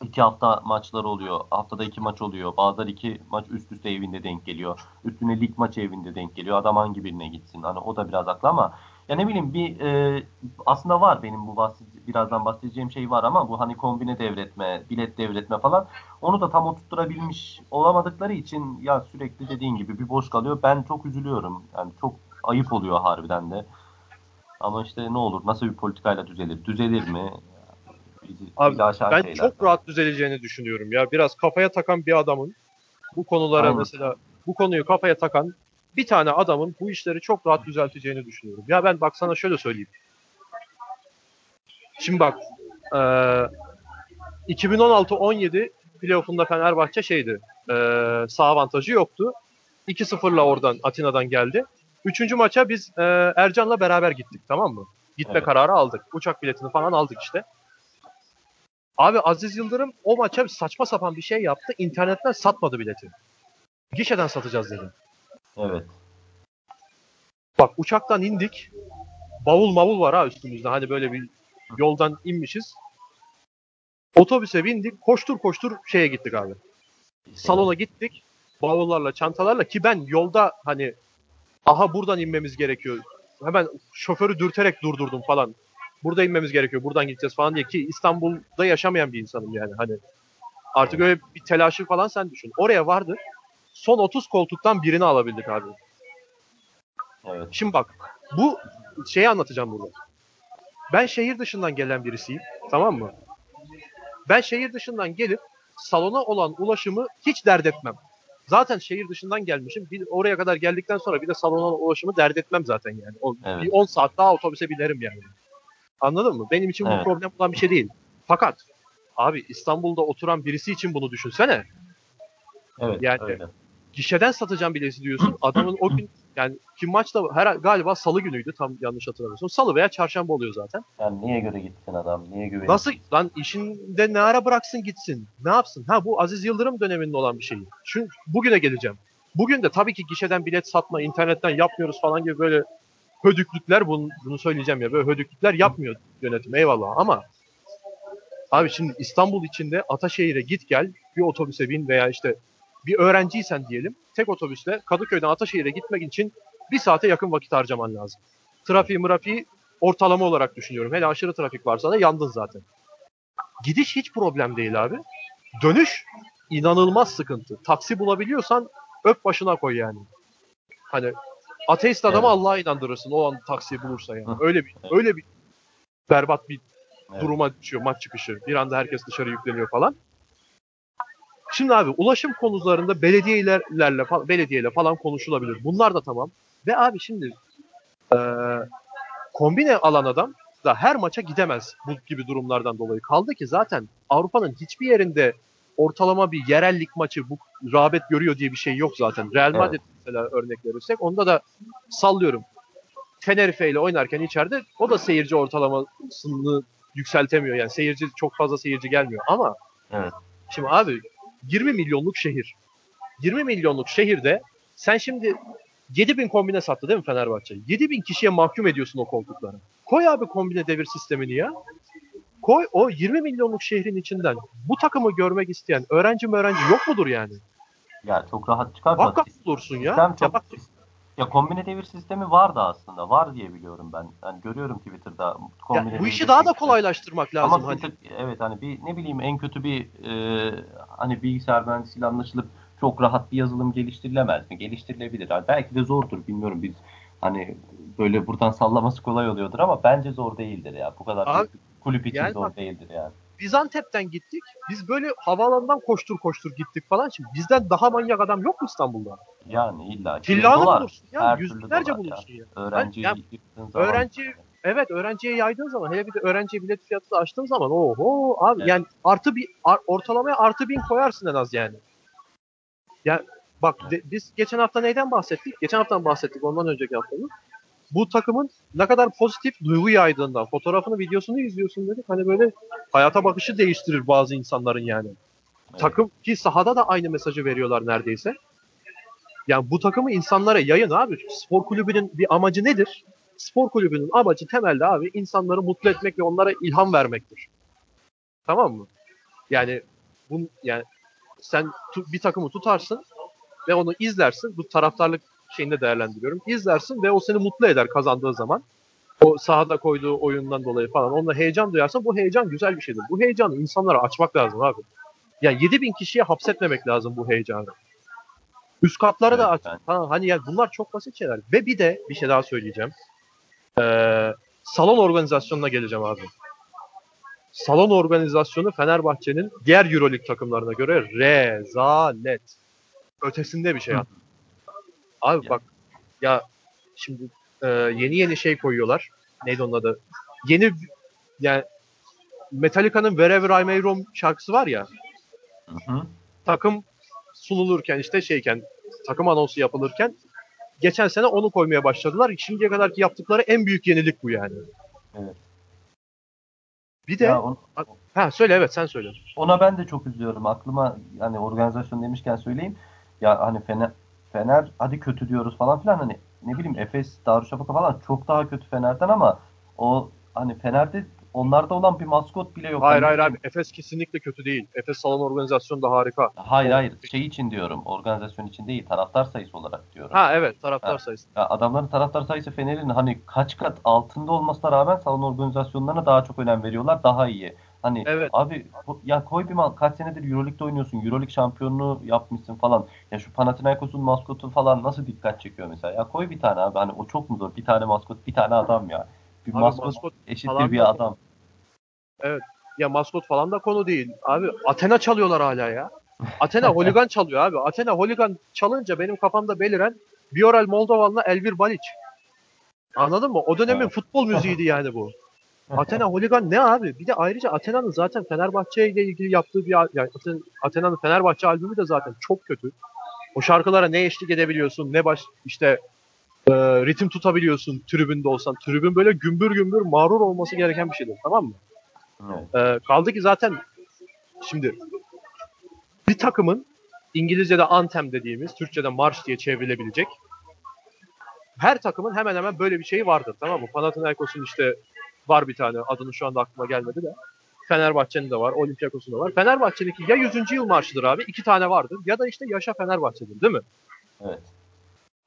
iki hafta maçlar oluyor. Haftada iki maç oluyor. Bazen iki maç üst üste evinde denk geliyor. Üstüne lig maçı evinde denk geliyor. Adam hangi birine gitsin? Hani o da biraz haklı ama ya ne bileyim bir e, aslında var benim bu bahsede- birazdan bahsedeceğim şey var ama bu hani kombine devretme, bilet devretme falan, onu da tam oturtturabilmiş olamadıkları için ya sürekli dediğin gibi bir boş kalıyor. Ben çok üzülüyorum. Yani çok ayıp oluyor harbiden de. Ama işte ne olur? Nasıl bir politikayla düzelir? Düzelir mi? Abi, ben şeyler, çok rahat düzeleceğini düşünüyorum ya. Biraz kafaya takan bir adamın bu konulara Aynen. mesela bu konuyu kafaya takan bir tane adamın bu işleri çok rahat düzelteceğini düşünüyorum. Ya ben bak sana şöyle söyleyeyim. Şimdi bak e, iki bin on altı on yedi playoff'unda Fenerbahçe şeydi. E, sağ avantajı yoktu. iki sıfırla oradan Atina'dan geldi. Üçüncü maça biz e, Ercan'la beraber gittik, tamam mı? Gitme evet. kararı aldık. Uçak biletini falan aldık işte. Abi Aziz Yıldırım o maça saçma sapan bir şey yaptı. İnternetten satmadı bileti. Gişeden satacağız dedi. Evet. Bak uçaktan indik. Bavul mavul var ha üstümüzde. Hani böyle bir yoldan inmişiz. Otobüse bindik. Koştur koştur şeye gittik abi. Salona gittik. Bavullarla, çantalarla ki ben yolda hani aha buradan inmemiz gerekiyor. Hemen şoförü dürterek durdurdum falan. Burada inmemiz gerekiyor, buradan gideceğiz falan diye ki İstanbul'da yaşamayan bir insanım yani. Hani artık öyle bir telaşı falan sen düşün. Oraya vardı. Son otuz koltuktan birini alabildik abi. Evet. Şimdi bak bu şeyi anlatacağım burada. Ben şehir dışından gelen birisiyim. Tamam mı? Ben şehir dışından gelip salona olan ulaşımı hiç dert etmem. Zaten şehir dışından gelmişim. Bir oraya kadar geldikten sonra bir de salona olan ulaşımı dert etmem zaten yani. O, evet. Bir on saat daha otobüse binerim yani. Anladın mı? Benim için evet. bu problem olan bir şey değil. Fakat abi İstanbul'da oturan birisi için bunu düşünsene. Evet. Yani öyle. Gişeden satacağım bileti diyorsun. Adamın o gün yani ki maçta her, galiba salı günüydü tam yanlış hatırlamıyorsun. Salı veya çarşamba oluyor zaten. Yani niye göre gitsin adam? Niye güvenir? Nasıl lan işinde ne ara bıraksın gitsin? Ne yapsın? Ha bu Aziz Yıldırım döneminde olan bir şey. Çünkü bugüne geleceğim. Bugün de tabii ki gişeden bilet satma, internetten yapmıyoruz falan gibi böyle hödüklükler bunu, bunu söyleyeceğim ya. Böyle hödüklükler yapmıyor yönetim. Eyvallah ama abi şimdi İstanbul içinde Ataşehir'e git gel bir otobüse bin veya işte bir öğrenciysen diyelim tek otobüsle Kadıköy'den Ataşehir'e gitmek için bir saate yakın vakit harcaman lazım. Trafiği mırafiği ortalama olarak düşünüyorum. Hele aşırı trafik varsa da yandın zaten. Gidiş hiç problem değil abi. Dönüş inanılmaz sıkıntı. Taksi bulabiliyorsan öp başına koy yani. Hani ateist adamı evet. Allah'a inandırırsın o an taksiyi bulursa yani. Öyle bir öyle bir berbat bir evet. duruma düşüyor maç çıkışı. Bir anda herkes dışarı yükleniyor falan. Şimdi abi ulaşım konularında belediyelerle falan, belediyeyle falan konuşulabilir. Bunlar da tamam. Ve abi şimdi e, kombine alan adam da her maça gidemez bu gibi durumlardan dolayı. Kaldı ki zaten Avrupa'nın hiçbir yerinde ortalama bir yerellik maçı bu rağbet görüyor diye bir şey yok zaten. Real Madrid evet. mesela örnek verirsek onda da sallıyorum. Tenerife ile oynarken içeride o da seyirci ortalamasını yükseltemiyor. Yani seyirci çok fazla seyirci gelmiyor ama evet. Şimdi abi yirmi milyonluk şehir. yirmi milyonluk şehirde sen şimdi yedi bin kombine sattı değil mi Fenerbahçe? yedi bin kişiye mahkum ediyorsun o koltukları. Koy abi kombine devir sistemini ya. Koy o yirmi milyonluk şehrin içinden bu takımı görmek isteyen öğrenci öğrenci yok mudur yani? Ya çok rahat çıkar. Hakikat olursun ya. Çok, ya, bak, ya kombine devir sistemi vardı aslında. Var diye biliyorum ben. Yani görüyorum Twitter'da kombine. Ya, bu işi daha da kolaylaştırmak lazım. Ama hani. Twitter, evet hani bir ne bileyim en kötü bir e, hani bilgisayar mühendisiyle anlaşılıp çok rahat bir yazılım geliştirilemez mi? Geliştirilebilir. Yani belki de zordur bilmiyorum biz. Hani böyle buradan sallaması kolay oluyordur ama bence zor değildir ya. Bu kadar abi, kulüp için yani zor bak, değildir yani. Biz Antep'ten gittik. Biz böyle havaalanından koştur koştur gittik falan. Şimdi bizden daha manyak adam yok mu İstanbul'da? Yani illa. Killanı bulursun ya. Yüzlerce bulursun ya. ya. Öğrenciye yani, öğrenci, zaman. Evet öğrenciye yaydığın zaman. Hele bir de öğrenciye bilet fiyatı da açtığın zaman. Oho abi evet. yani artı bir ortalamaya artı bin koyarsın en az yani. Yani bak evet. de, biz geçen hafta neyden bahsettik? Geçen haftan bahsettik. Ondan önceki haftanın. Bu takımın ne kadar pozitif duygu yaydığından, fotoğrafını, videosunu izliyorsun dedik. Hani böyle hayata bakışı değiştirir bazı insanların yani. Evet. Takım ki sahada da aynı mesajı veriyorlar neredeyse. Yani bu takımı insanlara yayın abi. Spor kulübünün bir amacı nedir? Spor kulübünün amacı temelde abi insanları mutlu etmek ve onlara ilham vermektir. Tamam mı? Yani bu yani sen bir takımı tutarsın ve onu izlersin. Bu taraftarlık şeyinde değerlendiriyorum. İzlersin ve o seni mutlu eder kazandığı zaman. O sahada koyduğu oyundan dolayı falan. Onunla heyecan duyarsan bu heyecan güzel bir şeydir. Bu heyecanı insanlara açmak lazım abi. Yani yedi bin kişiye hapsetmemek lazım bu heyecanı. Üst katlara evet, da aç. Yani. Ha, hani yani bunlar çok basit şeyler. Ve bir de bir şey daha söyleyeceğim. Ee, salon organizasyonuna geleceğim abi. Salon organizasyonu Fenerbahçe'nin diğer EuroLeague takımlarına göre rezalet. Ötesinde bir şey yaptı. Abi bak ya şimdi e, yeni yeni şey koyuyorlar. Neydi onun adı? Yeni yani Metallica'nın Wherever I May Roam şarkısı var ya. Hı hı. Takım sunulurken işte şeyken takım anonsu yapılırken geçen sene onu koymaya başladılar. Şimdiye kadarki yaptıkları en büyük yenilik bu yani. Evet. Bir de onu, ha söyle evet sen söyle. Ona ben de çok üzülüyorum. Aklıma hani organizasyon demişken söyleyeyim. Ya hani Fener Fener hadi kötü diyoruz falan filan hani ne bileyim Efes, Darüşşafaka falan çok daha kötü Fener'den ama o hani Fener'de onlarda olan bir maskot bile yok. Hayır hayır abi Efes kesinlikle kötü değil. Efes salon organizasyonu da harika. Hayır hayır şey için diyorum organizasyon için değil taraftar sayısı olarak diyorum. Ha evet taraftar ha. sayısı. Ya adamların taraftar sayısı Fener'in hani kaç kat altında olmasına rağmen salon organizasyonlarına daha çok önem veriyorlar daha iyi. Hani evet. abi ya koy bir mal kaç senedir EuroLeague'de oynuyorsun. EuroLeague şampiyonluğu yapmışsın falan. Ya şu Panathinaikos'un maskotu falan nasıl dikkat çekiyor mesela? Ya koy bir tane abi hani o çok mu zor? Bir tane maskot, bir tane adam ya. Bir abi maskot, maskot eşittir bir adam. Evet. ya maskot falan da konu değil. Abi Athena çalıyorlar hala ya. Athena Hooligan çalıyor abi. Athena Hooligan çalınca benim kafamda beliren Bioral Moldovalı'na Elvir Balic. Anladın mı? O dönemin futbol müziğiydi yani bu. Athena Hooligan ne abi? Bir de ayrıca Athena'nın zaten Fenerbahçe ile ilgili yaptığı bir... Yani Athena'nın Fenerbahçe albümü de zaten çok kötü. O şarkılara ne eşlik edebiliyorsun, ne baş... işte e, ritim tutabiliyorsun tribünde olsan. Tribün böyle gümbür gümbür mağrur olması gereken bir şeydir. Tamam mı? Evet. E, kaldı ki zaten şimdi bir takımın İngilizce'de anthem dediğimiz, Türkçe'de marş diye çevrilebilecek her takımın hemen hemen böyle bir şeyi vardır. Tamam mı? Panathinaikos'un işte var bir tane, adını şu anda aklıma gelmedi de. Fenerbahçe'nin de var, Olympiakos'un da var. Fenerbahçe'ninki ya yüzüncü yıl marşıdır abi, iki tane vardır. Ya da işte Yaşa Fenerbahçe'dir, değil mi? Evet.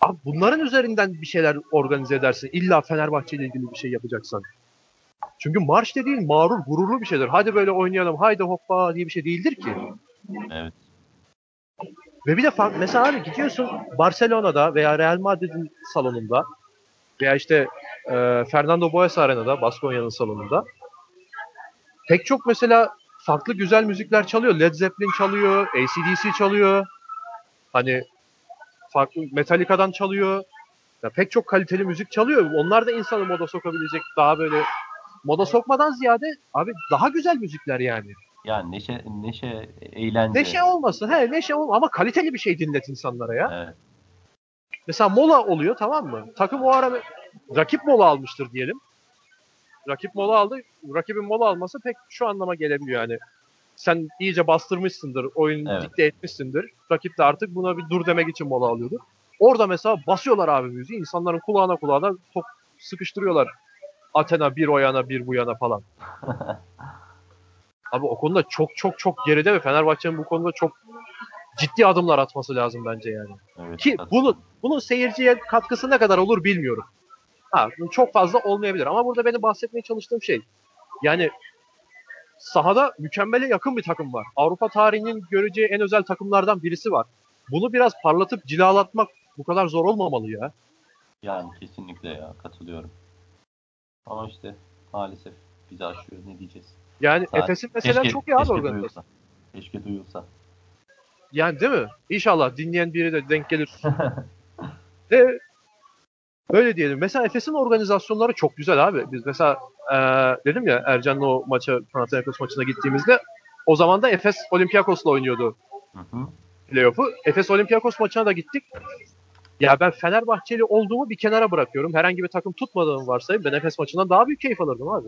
Abi bunların üzerinden bir şeyler organize edersin. İlla Fenerbahçe ile ilgili bir şey yapacaksan. Çünkü marş dediğin mağrur, gururlu bir şeydir. Hadi böyle oynayalım, haydi hoppa diye bir şey değildir ki. Evet. Ve bir de mesela abi gidiyorsun Barcelona'da veya Real Madrid'in salonunda veya işte e, Fernando Boas Arena'da, Baskonya'nın salonunda pek çok mesela farklı güzel müzikler çalıyor. Led Zeppelin çalıyor, A C D C çalıyor. Hani farklı Metallica'dan çalıyor. Ya pek çok kaliteli müzik çalıyor. Onlar da insanı moda sokabilecek, daha böyle moda sokmadan ziyade abi daha güzel müzikler yani. Yani neşe, neşe, eğlence. Neşe olmasın. He, neşe olmasın. Ama kaliteli bir şey dinlet insanlara ya. Evet. Mesela mola oluyor, tamam mı? Takım o ara rakip mola almıştır diyelim. Rakip mola aldı. Rakibin mola alması pek şu anlama gelebiliyor yani. Sen iyice bastırmışsındır. Oyunu evet. dikte etmişsindir. Rakip de artık buna bir dur demek için mola alıyordu. Orada mesela basıyorlar abi müziği. İnsanların kulağına kulağına top sıkıştırıyorlar. Athena bir o yana bir bu yana falan. Abi o konuda çok çok çok geride ve Fenerbahçe'nin bu konuda çok ciddi adımlar atması lazım bence yani. Evet, ki bunun, bunun seyirciye katkısı ne kadar olur bilmiyorum. Ha, çok fazla olmayabilir ama burada benim bahsetmeye çalıştığım şey yani sahada mükemmele yakın bir takım var. Avrupa tarihinin göreceği en özel takımlardan birisi var. Bunu biraz parlatıp cilalatmak bu kadar zor olmamalı ya. Yani kesinlikle ya, katılıyorum. Ama işte maalesef bizi aşıyor, ne diyeceğiz. Yani Saat. Efes'in mesela keşke, çok iyi abi organizasyon. Keşke duyulsa. Yani değil mi? İnşallah dinleyen biri de denk gelir. Ve böyle diyelim. Mesela Efes'in organizasyonları çok güzel abi. Biz mesela ee, dedim ya Ercan'la o maça, Panathinaikos maçına gittiğimizde o zaman da Efes Olympiakos'la oynuyordu. Hı hı. Playoff'u. Efes Olympiakos maçına da gittik. Ya ben Fenerbahçeli olduğumu bir kenara bırakıyorum. Herhangi bir takım tutmadığımı varsayayım. Ben Efes maçından daha büyük keyif alırdım abi.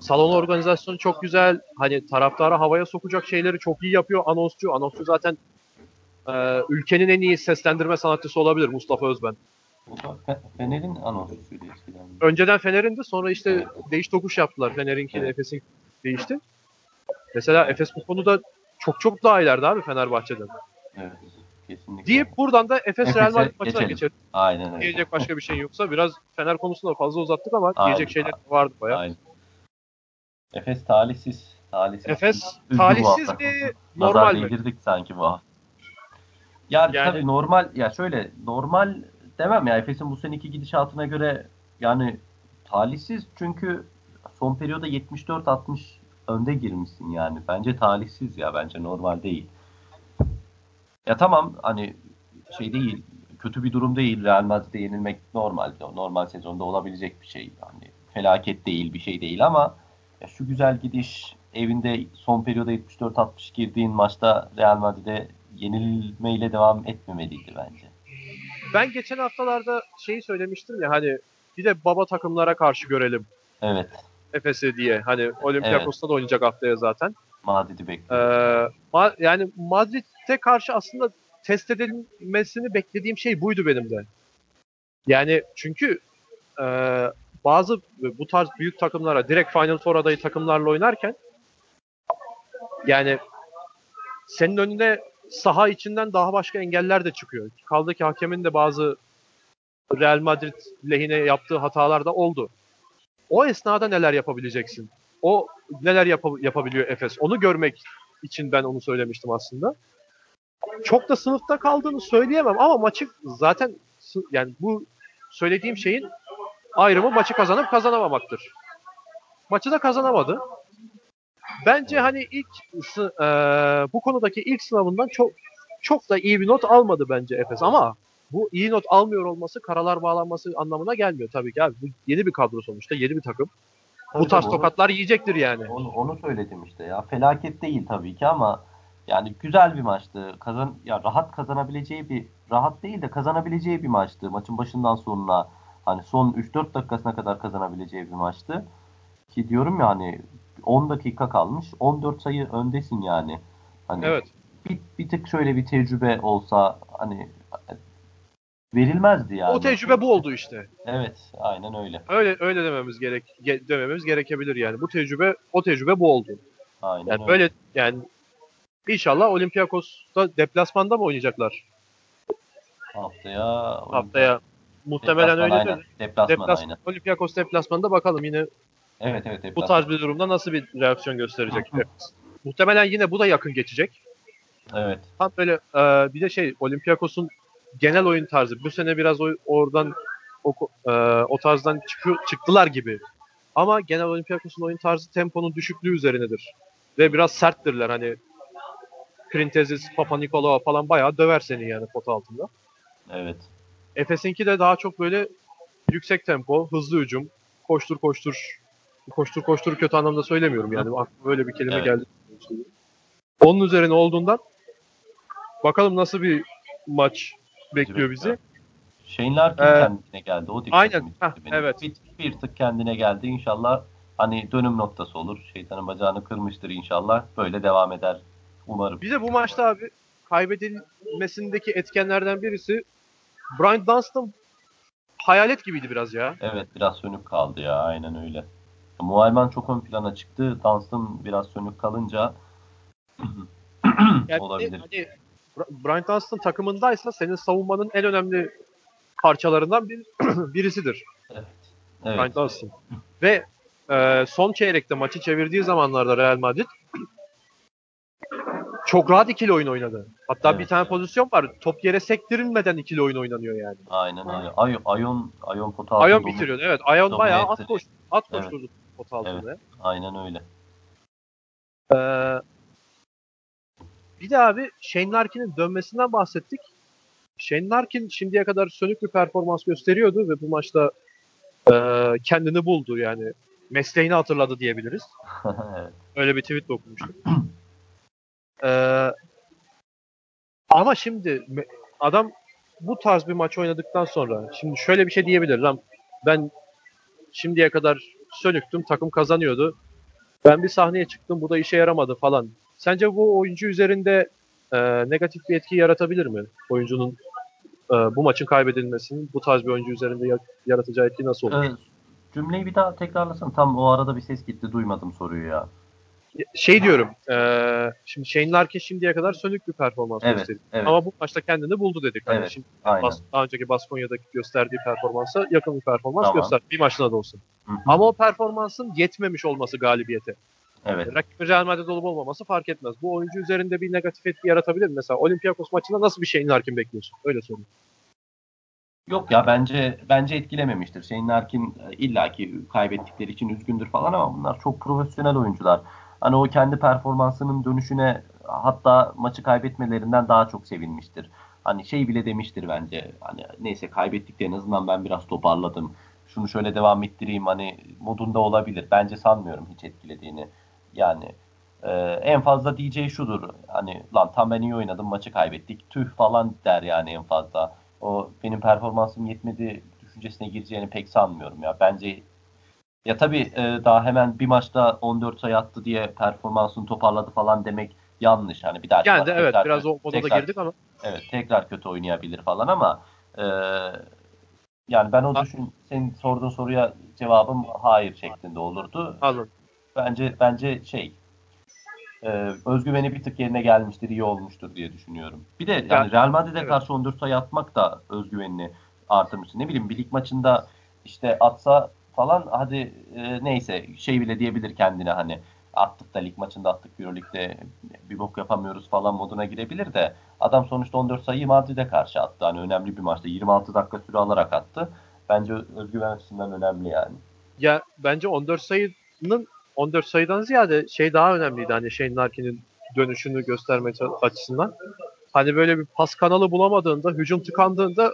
Salon organizasyonu çok güzel. Hani taraftarı havaya sokacak şeyleri çok iyi yapıyor anonsçu. Anonsçu zaten e, ülkenin en iyi seslendirme sanatçısı olabilir Mustafa Özben. Fener'in anonsçusuydu eskiden. Önceden Fener'indi, sonra işte evet. değiş tokuş yaptılar. Fener'inki evet. Efes'in değişti. Mesela Efes bu konuda çok çok daha ileride abi Fenerbahçe'den. Evet, kesinlikle. Deyip buradan da Efes Real Madrid maçına geçelim. Aynen öyle. Diyecek başka bir şey yoksa biraz Fener konusunda fazla uzattık ama aynen, diyecek şeyler vardı bayağı. Aynen. Efes talihsiz. talihsiz. Efes talihsiz mi? Normal mi? Değdirdik sanki bu hafta. Ya yani, tabii normal, ya şöyle normal demem ya, Efes'in bu seneki gidişatına göre yani talihsiz, çünkü son periyoda yetmiş dört altmış önde girmişsin yani. Bence talihsiz ya, bence normal değil. Ya tamam hani şey değil, kötü bir durum değil. Real Madrid'e yenilmek normal. Normal sezonda olabilecek bir şey. Hani felaket değil, bir şey değil ama ya şu güzel gidiş, evinde son periyoda yetmiş dört altmış girdiğin maçta Real Madrid'e yenilmeyle devam etmemeliydi bence. Ben geçen haftalarda şeyi söylemiştim ya, hani bir de baba takımlara karşı görelim. Evet. Efes'i diye. Hani Olympiakos'ta evet. da oynayacak haftaya zaten. Madrid'i bekliyorum. Ee, yani Madrid'e karşı aslında test edilmesini beklediğim şey buydu benim de. Yani çünkü eee bazı bu tarz büyük takımlara, direkt Final Four adayı takımlarla oynarken yani senin önüne saha içinden daha başka engeller de çıkıyor. Kaldı ki hakemin de bazı Real Madrid lehine yaptığı hatalar da oldu. O esnada neler yapabileceksin? O neler yap- yapabiliyor Efes? Onu görmek için ben onu söylemiştim aslında. Çok da sınıfta kaldığını söyleyemem ama maçı zaten yani bu söylediğim şeyin ayrımı maçı kazanıp kazanamamaktır. Maçı da kazanamadı. Bence hani ilk e, bu konudaki ilk sınavından çok çok da iyi bir not almadı bence Efes, ama bu iyi not almıyor olması karalar bağlanması anlamına gelmiyor tabii ki abi. Bu yeni bir kadro sonuçta, yeni bir takım. Tabii bu tarz onu, tokatlar yiyecektir yani. Onu, onu söyledim işte ya. Felaket değil tabii ki ama yani güzel bir maçtı. Kazan ya rahat kazanabileceği bir rahat değil de kazanabileceği bir maçtı. Maçın başından sonuna hani son üç dört dakikasına kadar kazanabileceği bir maçtı. Ki diyorum ya hani on dakika kalmış. on dört sayı öndesin yani. Hani evet. Bir, bir tık şöyle bir tecrübe olsa hani verilmezdi yani. O tecrübe bu oldu işte. Evet, aynen öyle. Öyle öyle dememiz gerek dememiz gerekebilir yani. Bu tecrübe o tecrübe bu oldu. Aynen. Yani öyle. Böyle yani inşallah Olympiakos'ta deplasmanda mı oynayacaklar? Haftaya haftaya muhtemelen öyle de. Deplasman, Deplasman aynen. Olympiakos deplasmanda bakalım yine. Evet evet. Deplasman. Bu tarz bir durumda nasıl bir reaksiyon gösterecek? Evet. Muhtemelen yine bu da yakın geçecek. Evet. Tam böyle e, bir de şey Olympiakos'un genel oyun tarzı. Bu sene biraz o, oradan o, e, o tarzdan çıkıyor, çıktılar gibi. Ama genel Olympiakos'un oyun tarzı temponun düşüklüğü üzerinedir. Ve biraz serttirler hani. Printezis, Papa Nikola falan bayağı döver seni yani pota altında. Evet. Efes'inki de daha çok böyle yüksek tempo, hızlı hücum, koştur koştur. Koştur koştur kötü anlamda söylemiyorum yani. Aklıma böyle bir kelime evet. geldi. Onun üzerine olduğundan bakalım nasıl bir maç bekliyor bizi. Shane Larkin ee, kendine geldi. O aynen. Heh, evet. Bir, bir tık kendine geldi. İnşallah hani dönüm noktası olur. Şeytanın bacağını kırmıştır inşallah. Böyle devam eder. Umarım. Bir de bu maçta abi kaybedilmesindeki etkenlerden birisi Brian Dunstan hayalet gibiydi biraz ya. Evet biraz sönük kaldı ya. Aynen öyle. Muayman çok ön plana çıktı. Dunstan biraz sönük kalınca yani olabilir. Hani Brian Dunstan takımındaysa senin savunmanın en önemli parçalarından bir, birisidir. Evet. Evet. Brian Dunstan. Ve e, son çeyrekte maçı çevirdiği zamanlarda Real Madrid çok rahat ikili oyun oynadı. Hatta evet, bir tane evet. pozisyon var. Top yere sektirilmeden ikili oyun oynanıyor yani. Aynen öyle. Ay, Ayón Ayón pota altında. Ayón bitiriyor. Evet. Ayón bayağı at koş at koşturdu evet. pota altında. Evet. Aynen öyle. Ee, bir de abi Shane Larkin'in dönmesinden bahsettik. Shane Larkin şimdiye kadar sönük bir performans gösteriyordu ve bu maçta e, kendini buldu yani. Mesleğini hatırladı diyebiliriz. evet. Öyle bir tweet de okumuştum. Ee, ama şimdi adam bu tarz bir maç oynadıktan sonra şimdi şöyle bir şey diyebilir lan ben şimdiye kadar sönüktüm takım kazanıyordu ben bir sahneye çıktım bu da işe yaramadı falan. Sence bu oyuncu üzerinde e, negatif bir etki yaratabilir mi? Oyuncunun e, bu maçın kaybedilmesinin bu tarz bir oyuncu üzerinde yaratacağı etki nasıl olur? Evet. Cümleyi bir daha tekrarlasın. Tam o arada bir ses gitti duymadım soruyu ya. Şey diyorum, e, şimdi Shane Larkin şimdiye kadar sönük bir performans evet, gösterdi. Evet. Ama bu maçta kendini buldu dedik. Evet, hani şimdi bas, daha önceki Baskonya'daki gösterdiği performansa yakın bir performans tamam. gösterdi. Bir maçta da olsun. Hı-hı. Ama o performansın yetmemiş olması galibiyete. Evet. Rakibin Real Madrid olup olmaması fark etmez. Bu oyuncu üzerinde bir negatif etki yaratabilir mi? Mesela Olympiakos maçında nasıl bir Shane Larkin bekliyorsun? Öyle sorayım. Yok ya bence bence etkilememiştir. Shane Larkin illaki kaybettikleri için üzgündür falan ama bunlar çok profesyonel oyuncular. Hani o kendi performansının dönüşüne hatta maçı kaybetmelerinden daha çok sevinmiştir. Hani şey bile demiştir bence. Hani neyse kaybettik de en azından ben biraz toparladım. Şunu şöyle devam ettireyim hani modunda olabilir. Bence sanmıyorum hiç etkilediğini. Yani e, en fazla diyeceği şudur. Hani lan tam ben iyi oynadım maçı kaybettik. Tüh falan der yani en fazla. O benim performansım yetmedi düşüncesine gireceğini pek sanmıyorum ya. Bence ya tabii daha hemen bir maçta on dört sayı attı diye performansını toparladı falan demek yanlış. Hani bir daha yani de, evet tekrar, biraz o moda da girdik ama evet tekrar kötü oynayabilir falan ama e, yani ben o ha. düşün senin sorduğun soruya cevabım hayır şeklinde olurdu. Anladım. Bence bence şey e, özgüveni bir tık yerine gelmiştir, iyi olmuştur diye düşünüyorum. Bir de yani, yani Real Madrid'e evet. karşı on dört sayı atmak da özgüvenini artırmıştır. Ne bileyim bir lig maçında işte atsa falan hadi e, neyse şey bile diyebilir kendine hani attık da lig maçında attık Euroleague'de bir bok yapamıyoruz falan moduna girebilir de adam sonuçta on dört sayıyı Madrid'e karşı attı. Hani önemli bir maçta yirmi altı dakika süre alarak attı. Bence özgüven açısından önemli yani. Ya bence on dört sayı Aslında on dört sayıdan ziyade şey daha önemliydi. Hani Shane Larkin'in dönüşünü göstermesi açısından. Hani böyle bir pas kanalı bulamadığında, hücum tıkandığında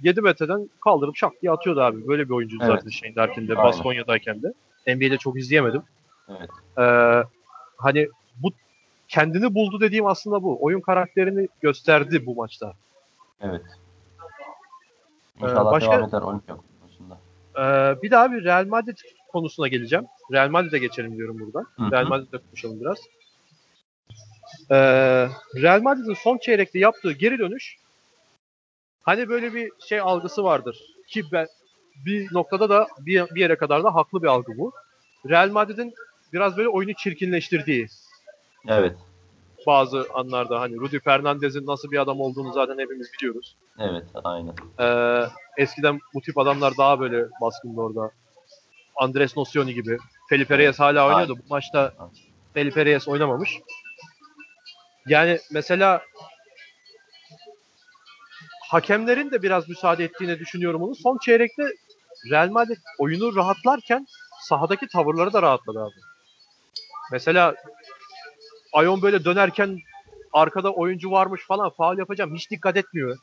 yedi metreden kaldırıp şak diye atıyordu abi. Böyle bir oyuncu zaten evet. Shane Larkin'de, Baskonya'dayken de. N B A'de çok izleyemedim. Evet. Ee, hani bu kendini buldu dediğim aslında bu. Oyun karakterini gösterdi bu maçta. Evet. İnşallah ee, başka, devam eder on iki konusunda. E, bir daha bir Real Madrid konusuna geleceğim. Real Madrid'e geçelim diyorum burada. Hı-hı. Real Madrid'e konuşalım biraz. E, Real Madrid'in son çeyrekte yaptığı geri dönüş, hani böyle bir şey algısı vardır ki ben, bir noktada da bir, bir yere kadar da haklı bir algı bu. Real Madrid'in biraz böyle oyunu çirkinleştirdiği. Evet. Bazı anlarda hani Rudy Fernandez'in nasıl bir adam olduğunu zaten hepimiz biliyoruz. Evet, aynen. Ee, eskiden bu tip adamlar daha böyle baskındı orada. Andres Nocioni gibi. Felipe Reyes hala oynuyordu. Aynen. Bu maçta Felipe Reyes oynamamış. Yani mesela hakemlerin de biraz müsaade ettiğini düşünüyorum onu. Son çeyrekte Real Madrid oyunu rahatlarken sahadaki tavırları da rahatladı abi. Mesela Ayón böyle dönerken arkada oyuncu varmış falan faul yapacağım hiç dikkat etmiyor.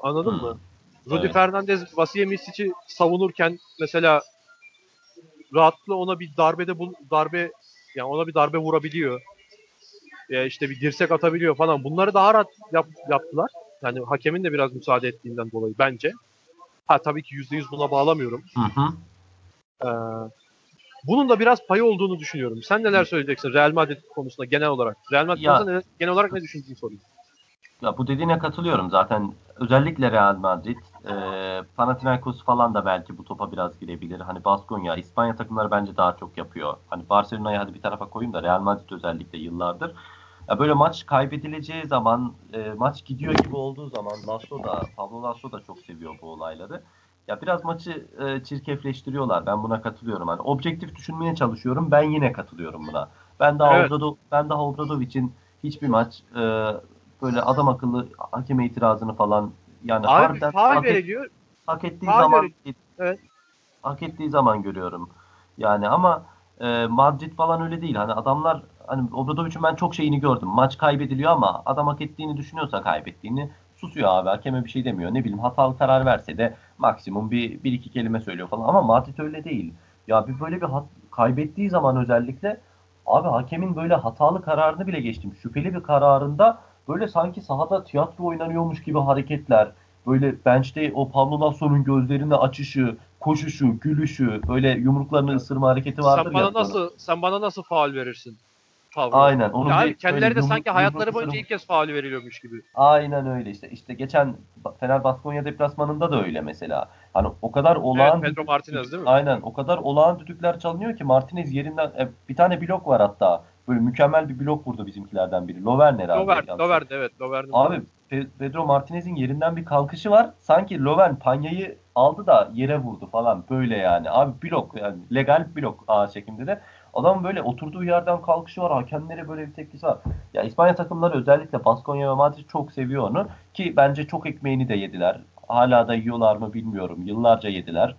Anladın hmm. mı? Rudy evet. Fernandez Vasilije Mitsic'i savunurken mesela rahatlıkla ona bir darbede bul- darbe yani ona bir darbe vurabiliyor. Ya işte bir dirsek atabiliyor falan. Bunları daha rahat yap- yaptılar. Yani hakemin de biraz müsaade ettiğinden dolayı bence. Ha tabii ki yüzde yüz buna bağlamıyorum. Hı hı. Ee, bunun da biraz payı olduğunu düşünüyorum. Sen neler söyleyeceksin Real Madrid konusunda genel olarak? Real Madrid ya, konusunda genel olarak ne düşündüğünü sorayım. Ya bu dediğine katılıyorum zaten. Özellikle Real Madrid, e, Panathinaikos falan da belki bu topa biraz girebilir. Hani Baskonya, İspanya takımları bence daha çok yapıyor. Hani Barcelona'yı hadi bir tarafa koyayım da Real Madrid özellikle yıllardır. Ya böyle maç kaybedileceği zaman, e, maç gidiyor gibi olduğu zaman Laszlo da, Pablo Laszlo da çok seviyor bu olayları. Ya biraz maçı e, çirkefleştiriyorlar. Ben buna katılıyorum. Hani objektif düşünmeye çalışıyorum. Ben yine katılıyorum buna. Ben daha evet. Obrado, ben daha Obradović'in hiçbir maç e, böyle adam akıllı hakeme itirazını falan yani abi, harbiden, hak, et, hak ettiği abi, zaman evet. hak ettiği zaman görüyorum. Yani ama e, Madrid falan öyle değil. Hani adamlar hani Obradović'in ben çok şeyini gördüm. Maç kaybediliyor ama adam hak ettiğini düşünüyorsa kaybettiğini susuyor abi. Hakeme bir şey demiyor. Ne bileyim hatalı karar verse de maksimum bir, bir iki kelime söylüyor falan. Ama Macit öyle değil. Ya bir böyle bir hat, kaybettiği zaman özellikle abi hakemin böyle hatalı kararını bile geçtim. Şüpheli bir kararında böyle sanki sahada tiyatro oynanıyormuş gibi hareketler. Böyle bench'te o Pablo Lasso'nun gözlerinde açışı, koşuşu, gülüşü, böyle yumruklarını ısırma hareketi vardır sen bana ya. Nasıl, sen bana nasıl faul verirsin? Tabii. Aynen. Onu yani kendileri de sanki hayatları boyunca ilk kez faul veriliyormuş gibi. Aynen öyle işte. İşte geçen Fener Baskonya deplasmanında da öyle mesela. Hani o kadar olağan evet, Pedro Martinez değil mi? Aynen. O kadar olağan düdükler çalınıyor ki Martinez yerinden e, bir tane blok var hatta. Böyle mükemmel bir blok vurdu bizimkilerden biri. Lovern herhalde. Lovern, Lovern evet. Lovern. Abi Pedro Martinez'in yerinden bir kalkışı var. Sanki Lovern panyayı aldı da yere vurdu falan böyle yani. Abi blok yani legal blok ağır çekimde de. Adam böyle oturduğu yerden kalkışı var. Hakemlere böyle bir tepkisi var. Ya İspanya takımları özellikle Baskonya ve Madrid çok seviyor onu. Ki bence çok ekmeğini de yediler. Hala da yiyorlar mı bilmiyorum. Yıllarca yediler.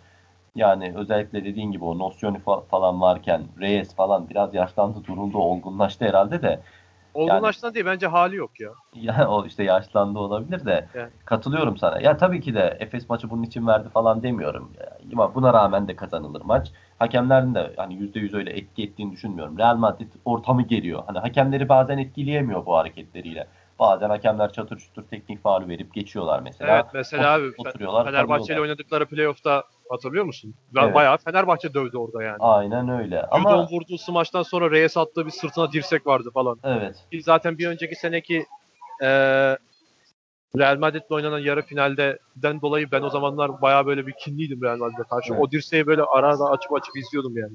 Yani özellikle dediğin gibi o Nocioni falan varken Reyes falan biraz yaşlandı, duruldu, olgunlaştı herhalde de. Olgunlaştı yani, değil bence hali yok ya. Ya o işte yaşlandı olabilir de. Yani. Katılıyorum sana. Ya tabii ki de Efes maçı bunun için verdi falan demiyorum. Ya, buna rağmen de kazanılır maç. Hakemlerin de hani yüzde yüz öyle etki ettiğini düşünmüyorum. Real Madrid ortamı geliyor. Hani hakemleri bazen etkileyemiyor bu hareketleriyle. Bazen hakemler çatır çutur teknik faul verip geçiyorlar mesela. Evet mesela abi Fenerbahçe ile oynadıkları playoff'ta hatırlıyor musun? Evet. Bayağı Fenerbahçe dövdü orada yani. Aynen öyle. Judon ama vurduğu smaçtan sonra Reyes attığı bir sırtına dirsek vardı falan. Evet. Ki zaten bir önceki seneki e, Real Madrid'le oynanan yarı finaldeden dolayı ben o zamanlar bayağı böyle bir kinliydim Real Madrid'e karşı. Evet. O dirseği böyle arada açıp açıp izliyordum yani.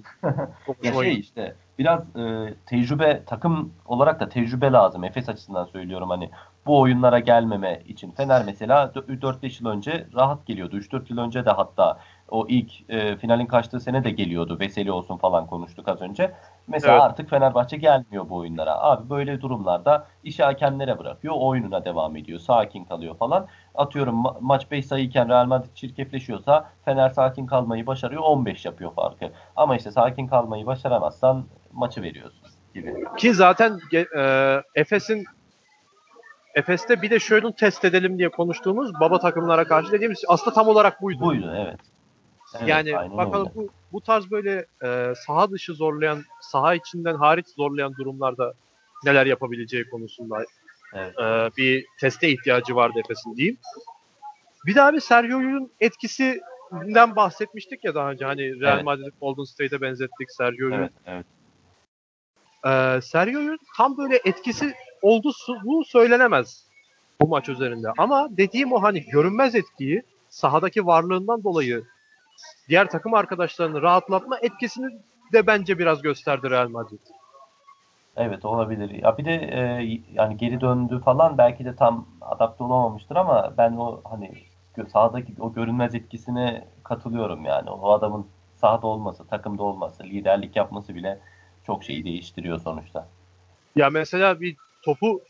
ya şey işte biraz e, tecrübe takım olarak da tecrübe lazım. Efes açısından söylüyorum hani bu oyunlara gelmeme için. Fener mesela dört beş yıl önce rahat geliyordu. üç dört yıl önce de hatta o ilk e, finalin kaçtığı sene de geliyordu. Veselý olsun falan konuştuk az önce. Mesela evet. Artık Fenerbahçe gelmiyor bu oyunlara. Abi böyle durumlarda işi hakemlere bırakıyor. Oyununa devam ediyor. Sakin kalıyor falan. atıyorum ma- maç beş sayıyken Real Madrid çirkefleşiyorsa Fener sakin kalmayı başarıyor, on beş yapıyor farkı. Ama işte sakin kalmayı başaramazsan maçı veriyorsun gibi. Ki zaten e, Efes'in Efes'te bir de şöyle test edelim diye konuştuğumuz baba takımlara karşı dediğimiz aslında tam olarak buydu. Buydu evet. Evet, yani bakalım bu, bu tarz böyle e, saha dışı zorlayan, saha içinden hariç zorlayan durumlarda neler yapabileceği konusunda evet. e, bir teste ihtiyacı vardı Efes'in diyeyim. Bir de abi Sergio'nun etkisinden bahsetmiştik ya daha önce. Hani Real evet. Madrid Golden State'e benzettik Sergio'yu. Evet, evet. E, Sergio'nun tam böyle etkisi olduğu bu söylenemez bu maç üzerinde. Ama dediğim o hani görünmez etkiyi sahadaki varlığından dolayı diğer takım arkadaşlarını rahatlatma etkisini de bence biraz gösterdi Real Madrid. Evet olabilir. Ya bir de e, yani geri döndü falan belki de tam adapte olamamıştır ama ben o hani sahadaki o görünmez etkisine katılıyorum yani. O adamın sahada olması, takımda olması, liderlik yapması bile çok şeyi değiştiriyor sonuçta. Ya mesela bir topu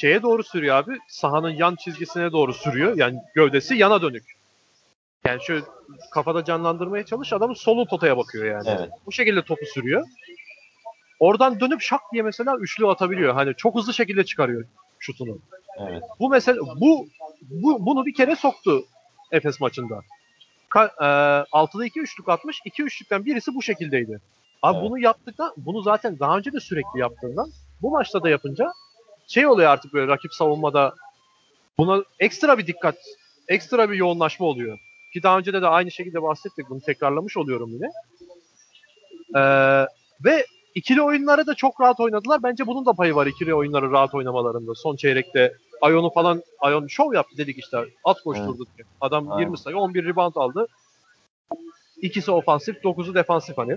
şeye doğru sürüyor abi. Sahanın yan çizgisine doğru sürüyor. Yani gövdesi yana dönük. Yani şöyle kafada canlandırmaya çalış adamın solu potaya bakıyor yani. Evet. Bu şekilde topu sürüyor. Oradan dönüp şak diye mesela üçlü atabiliyor. Hani çok hızlı şekilde çıkarıyor şutunu. Evet. Bu mesela bu, bu bunu bir kere soktu Efes maçında. Ka- e, altıda iki üçlük atmış. iki üçlükten birisi bu şekildeydi. Abi evet. Bunu yaptıktan bunu zaten daha önce de sürekli yaptığından bu maçta da yapınca şey oluyor artık böyle rakip savunmada buna ekstra bir dikkat, ekstra bir yoğunlaşma oluyor. Ki daha önce de, de aynı şekilde bahsettik. Bunu tekrarlamış oluyorum yine. Ee, ve ikili oyunları da çok rahat oynadılar. Bence bunun da payı var ikili oyunları rahat oynamalarında. Son çeyrekte Ayon'u falan, Ayón şov yaptı dedik işte. At koşturdu evet. Adam aynen. yirmi sayı, on bir rebound aldı. İkisi ofansif, dokuzu defansif hani.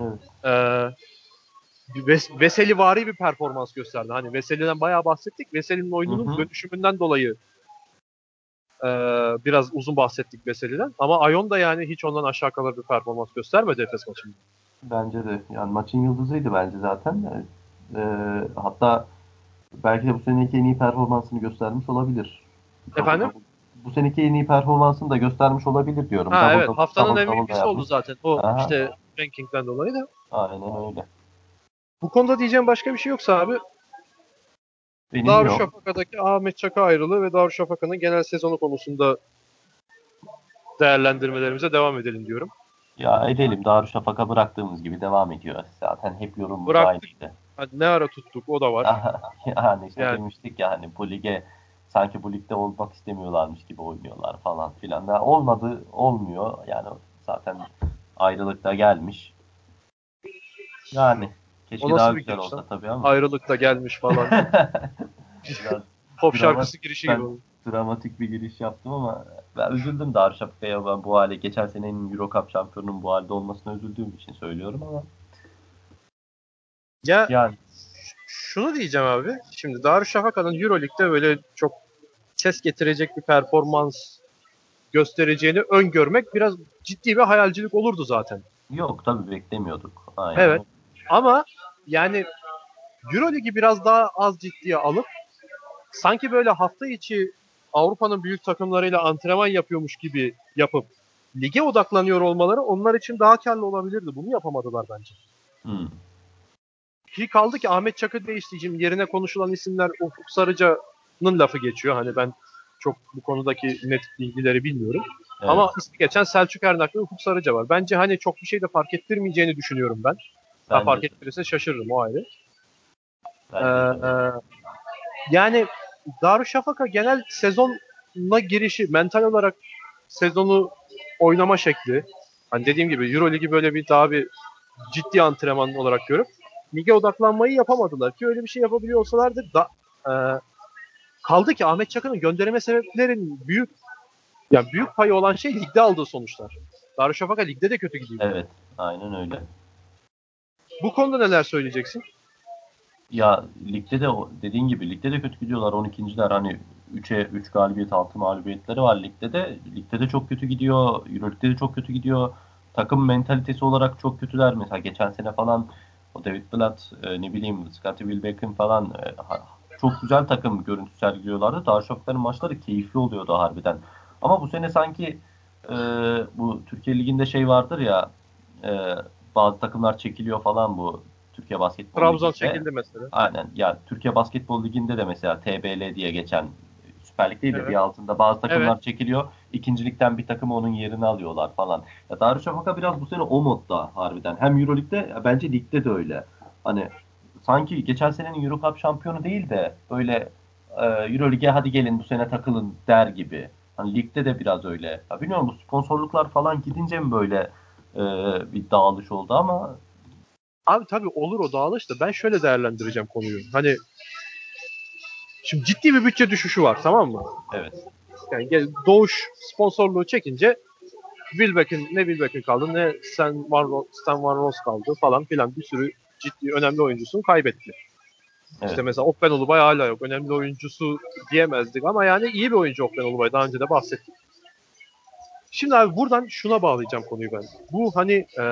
Evet. Ee, Ves, Veselý vari bir performans gösterdi. Hani Veseli'den bayağı bahsettik. Veseli'nin oyununun hı hı. dönüşümünden dolayı biraz uzun bahsettik Veseli'den. Ama Ayón da yani hiç ondan aşağı kalır bir performans göstermedi Efes maçında. Bence de. Yani maçın yıldızıydı bence zaten. Ee, hatta belki de bu seneki en iyi performansını göstermiş olabilir. Efendim? Bu seneki en iyi performansını da göstermiş olabilir diyorum. Ha double, evet. Double, haftanın double, M V P'si double oldu zaten. O aha. işte ranking'den dolayı da. Aynen öyle. Bu konuda diyeceğim başka bir şey yoksa abi Darüşşafaka'daki Ahmet Çaka ayrılığı ve Darüşşafaka'nın genel sezonu konusunda değerlendirmelerimize devam edelim diyorum. Ya edelim. Darüşşafaka bıraktığımız gibi devam ediyor. Zaten hep yorumumuz aynı işte. Hani ne ara tuttuk o da var. yani işte yani. Demiştik ya hani bu lige sanki bu ligde olmak istemiyorlarmış gibi oynuyorlar falan filan. Ya olmadı olmuyor. Yani zaten ayrılıkta gelmiş. Yani keşke daha güzel olsa lan? Tabii ama. Ayrılıkta gelmiş falan. Pop şarkısı girişi gibi oldu. Dramatik bir giriş yaptım ama ben üzüldüm Darüşşafaka'ya ben bu hale. Geçen senenin Euro Cup şampiyonunun bu halde olmasına üzüldüğüm için söylüyorum ama. Ya yani. Şunu diyeceğim abi. Şimdi Darüşşafaka'nın Euro Lig'de böyle çok ses getirecek bir performans göstereceğini öngörmek biraz ciddi bir hayalcilik olurdu zaten. Yok tabii beklemiyorduk. Aynen. Evet. Ama yani Euroleague'i biraz daha az ciddiye alıp sanki böyle hafta içi Avrupa'nın büyük takımlarıyla antrenman yapıyormuş gibi yapıp lige odaklanıyor olmaları onlar için daha karlı olabilirdi. Bunu yapamadılar bence. Hmm. Ki kaldı ki Ahmet Çakır değiştiricim yerine konuşulan isimler Ufuk Sarıca'nın lafı geçiyor. Hani ben çok bu konudaki net bilgileri bilmiyorum. Evet. Ama ismi geçen Selçuk Ernak ve Ufuk Sarıca var. Bence hani çok bir şey de fark ettirmeyeceğini düşünüyorum ben. Ha, fark ettirirse şaşırırım o ayrı. Ee, e, yani Darüşşafaka genel sezonuna girişi, mental olarak sezonu oynama şekli, hani dediğim gibi Euroleague'i böyle bir daha bir ciddi antrenman olarak görüp lige odaklanmayı yapamadılar ki öyle bir şey yapabiliyor olsalardı da e, kaldı ki Ahmet Çakır'ın gönderme sebeplerinin büyük yani büyük payı olan şey ligde aldığı sonuçlar. Darüşşafaka ligde de kötü gidiyor. Evet, aynen öyle. Bu konuda neler söyleyeceksin? Ya ligde de dediğin gibi ligde de kötü gidiyorlar. on ikinciler hani üçe üç galibiyet altı mağlubiyetleri var ligde de. Ligde de çok kötü gidiyor. Euroleague'de de çok kötü gidiyor. Takım mentalitesi olarak çok kötüler. Mesela geçen sene falan o David Blatt e, ne bileyim Scottie Wilbeck'in falan e, çok güzel takım görüntüsü sergiliyorlardı. Darüşşafaka'nın maçları keyifli oluyordu harbiden. Ama bu sene sanki e, bu Türkiye Ligi'nde şey vardır ya, e, bazı takımlar çekiliyor falan bu Türkiye Basketbol Ligi'nde. Trabzon çekildi mesela. Aynen. Ya Türkiye Basketbol Ligi'nde de mesela T B L diye geçen, Süper Lig değil de evet, bir altında bazı takımlar evet, çekiliyor. İkincilikten bir takımı onun yerini alıyorlar falan. Ya Darüşşafaka biraz bu sene o modda harbiden. Hem Euroleague'de, bence ligde de öyle. Hani sanki geçen senenin Eurocup şampiyonu değil de böyle e, Euroleague'e hadi gelin bu sene takılın der gibi. Hani ligde de biraz öyle. Ya bilmiyorum, bu sponsorluklar falan gidince mi böyle e, bir dağılış oldu ama. Abi tabii olur o dağılış da ben şöyle değerlendireceğim konuyu. Hani şimdi ciddi bir bütçe düşüşü var, tamam mı? Evet. Yani Doğuş sponsorluğu çekince Wilbeck'in, ne Wilbeck'in kaldı ne Stan Van, Stan Van Ross kaldı falan filan, bir sürü ciddi önemli oyuncusunu kaybetti. Evet. İşte mesela Okbenolubay hala yok. Önemli oyuncusu diyemezdik ama yani iyi bir oyuncu Okbenolubay, daha önce de bahsettik. Şimdi abi buradan şuna bağlayacağım konuyu ben. Bu hani e,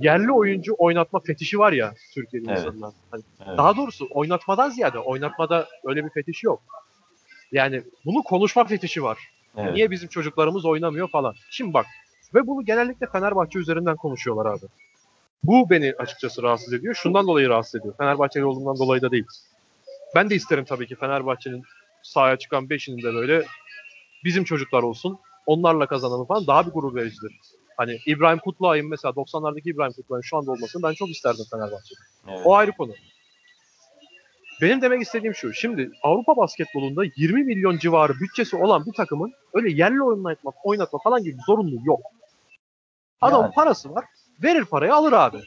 yerli oyuncu oynatma fetişi var ya Türkiye'nin evet, insanlar. Hani evet. Daha doğrusu oynatmadan ziyade, oynatmada öyle bir fetişi yok. Yani bunu konuşma fetişi var. Evet. Niye bizim çocuklarımız oynamıyor falan. Şimdi bak, ve bunu genellikle Fenerbahçe üzerinden konuşuyorlar abi. Bu beni açıkçası rahatsız ediyor. Şundan dolayı rahatsız ediyor. Fenerbahçeli olduğumdan dolayı da değil. Ben de isterim tabii ki Fenerbahçe'nin sahaya çıkan beşinin de böyle bizim çocuklar olsun. Onlarla kazananı falan daha bir gurur vericidir. Hani İbrahim Kutluay'ın mesela doksanlardaki İbrahim Kutluay'ın şu anda olmasını ben çok isterdim Fenerbahçe'de. Evet. O ayrı konu. Benim demek istediğim şu. Şimdi Avrupa basketbolunda yirmi milyon civarı bütçesi olan bir takımın öyle yerli oynatma, oynatma falan gibi zorunluluğu yok. Adamın yani parası var. Verir parayı, alır abi.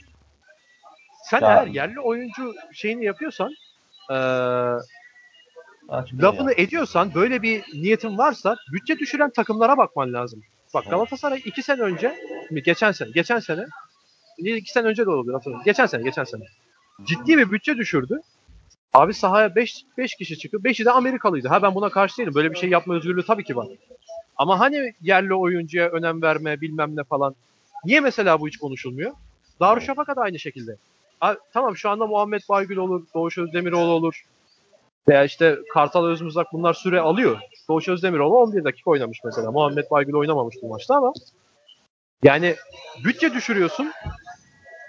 Sen yani eğer yerli oyuncu şeyini yapıyorsan, ee, lafını yani ediyorsan, böyle bir niyetin varsa bütçe düşüren takımlara bakman lazım. Bak Galatasaray iki sene önce, geçen sene, geçen sene, iki sene önce de oldu hatırlıyorum. Geçen sene, geçen sene. Ciddi bir bütçe düşürdü. Abi sahaya beş kişi çıkıyor. beşi de Amerikalıydı. Ha ben buna karşı değilim. Böyle bir şey yapma özgürlüğü tabii ki var. Ama hani yerli oyuncuya önem verme, bilmem ne falan. Niye mesela bu hiç konuşulmuyor? Darüşşafaka da aynı şekilde. Abi, tamam şu anda Muhammed Baygül olur, Doğuş Özdemiroğlu olur. Veya işte Kartal Özmüzak, bunlar süre alıyor. Doğuş Özdemiroğlu on bir dakika oynamış mesela. Muhammed Baygül oynamamış bu maçta ama. Yani bütçe düşürüyorsun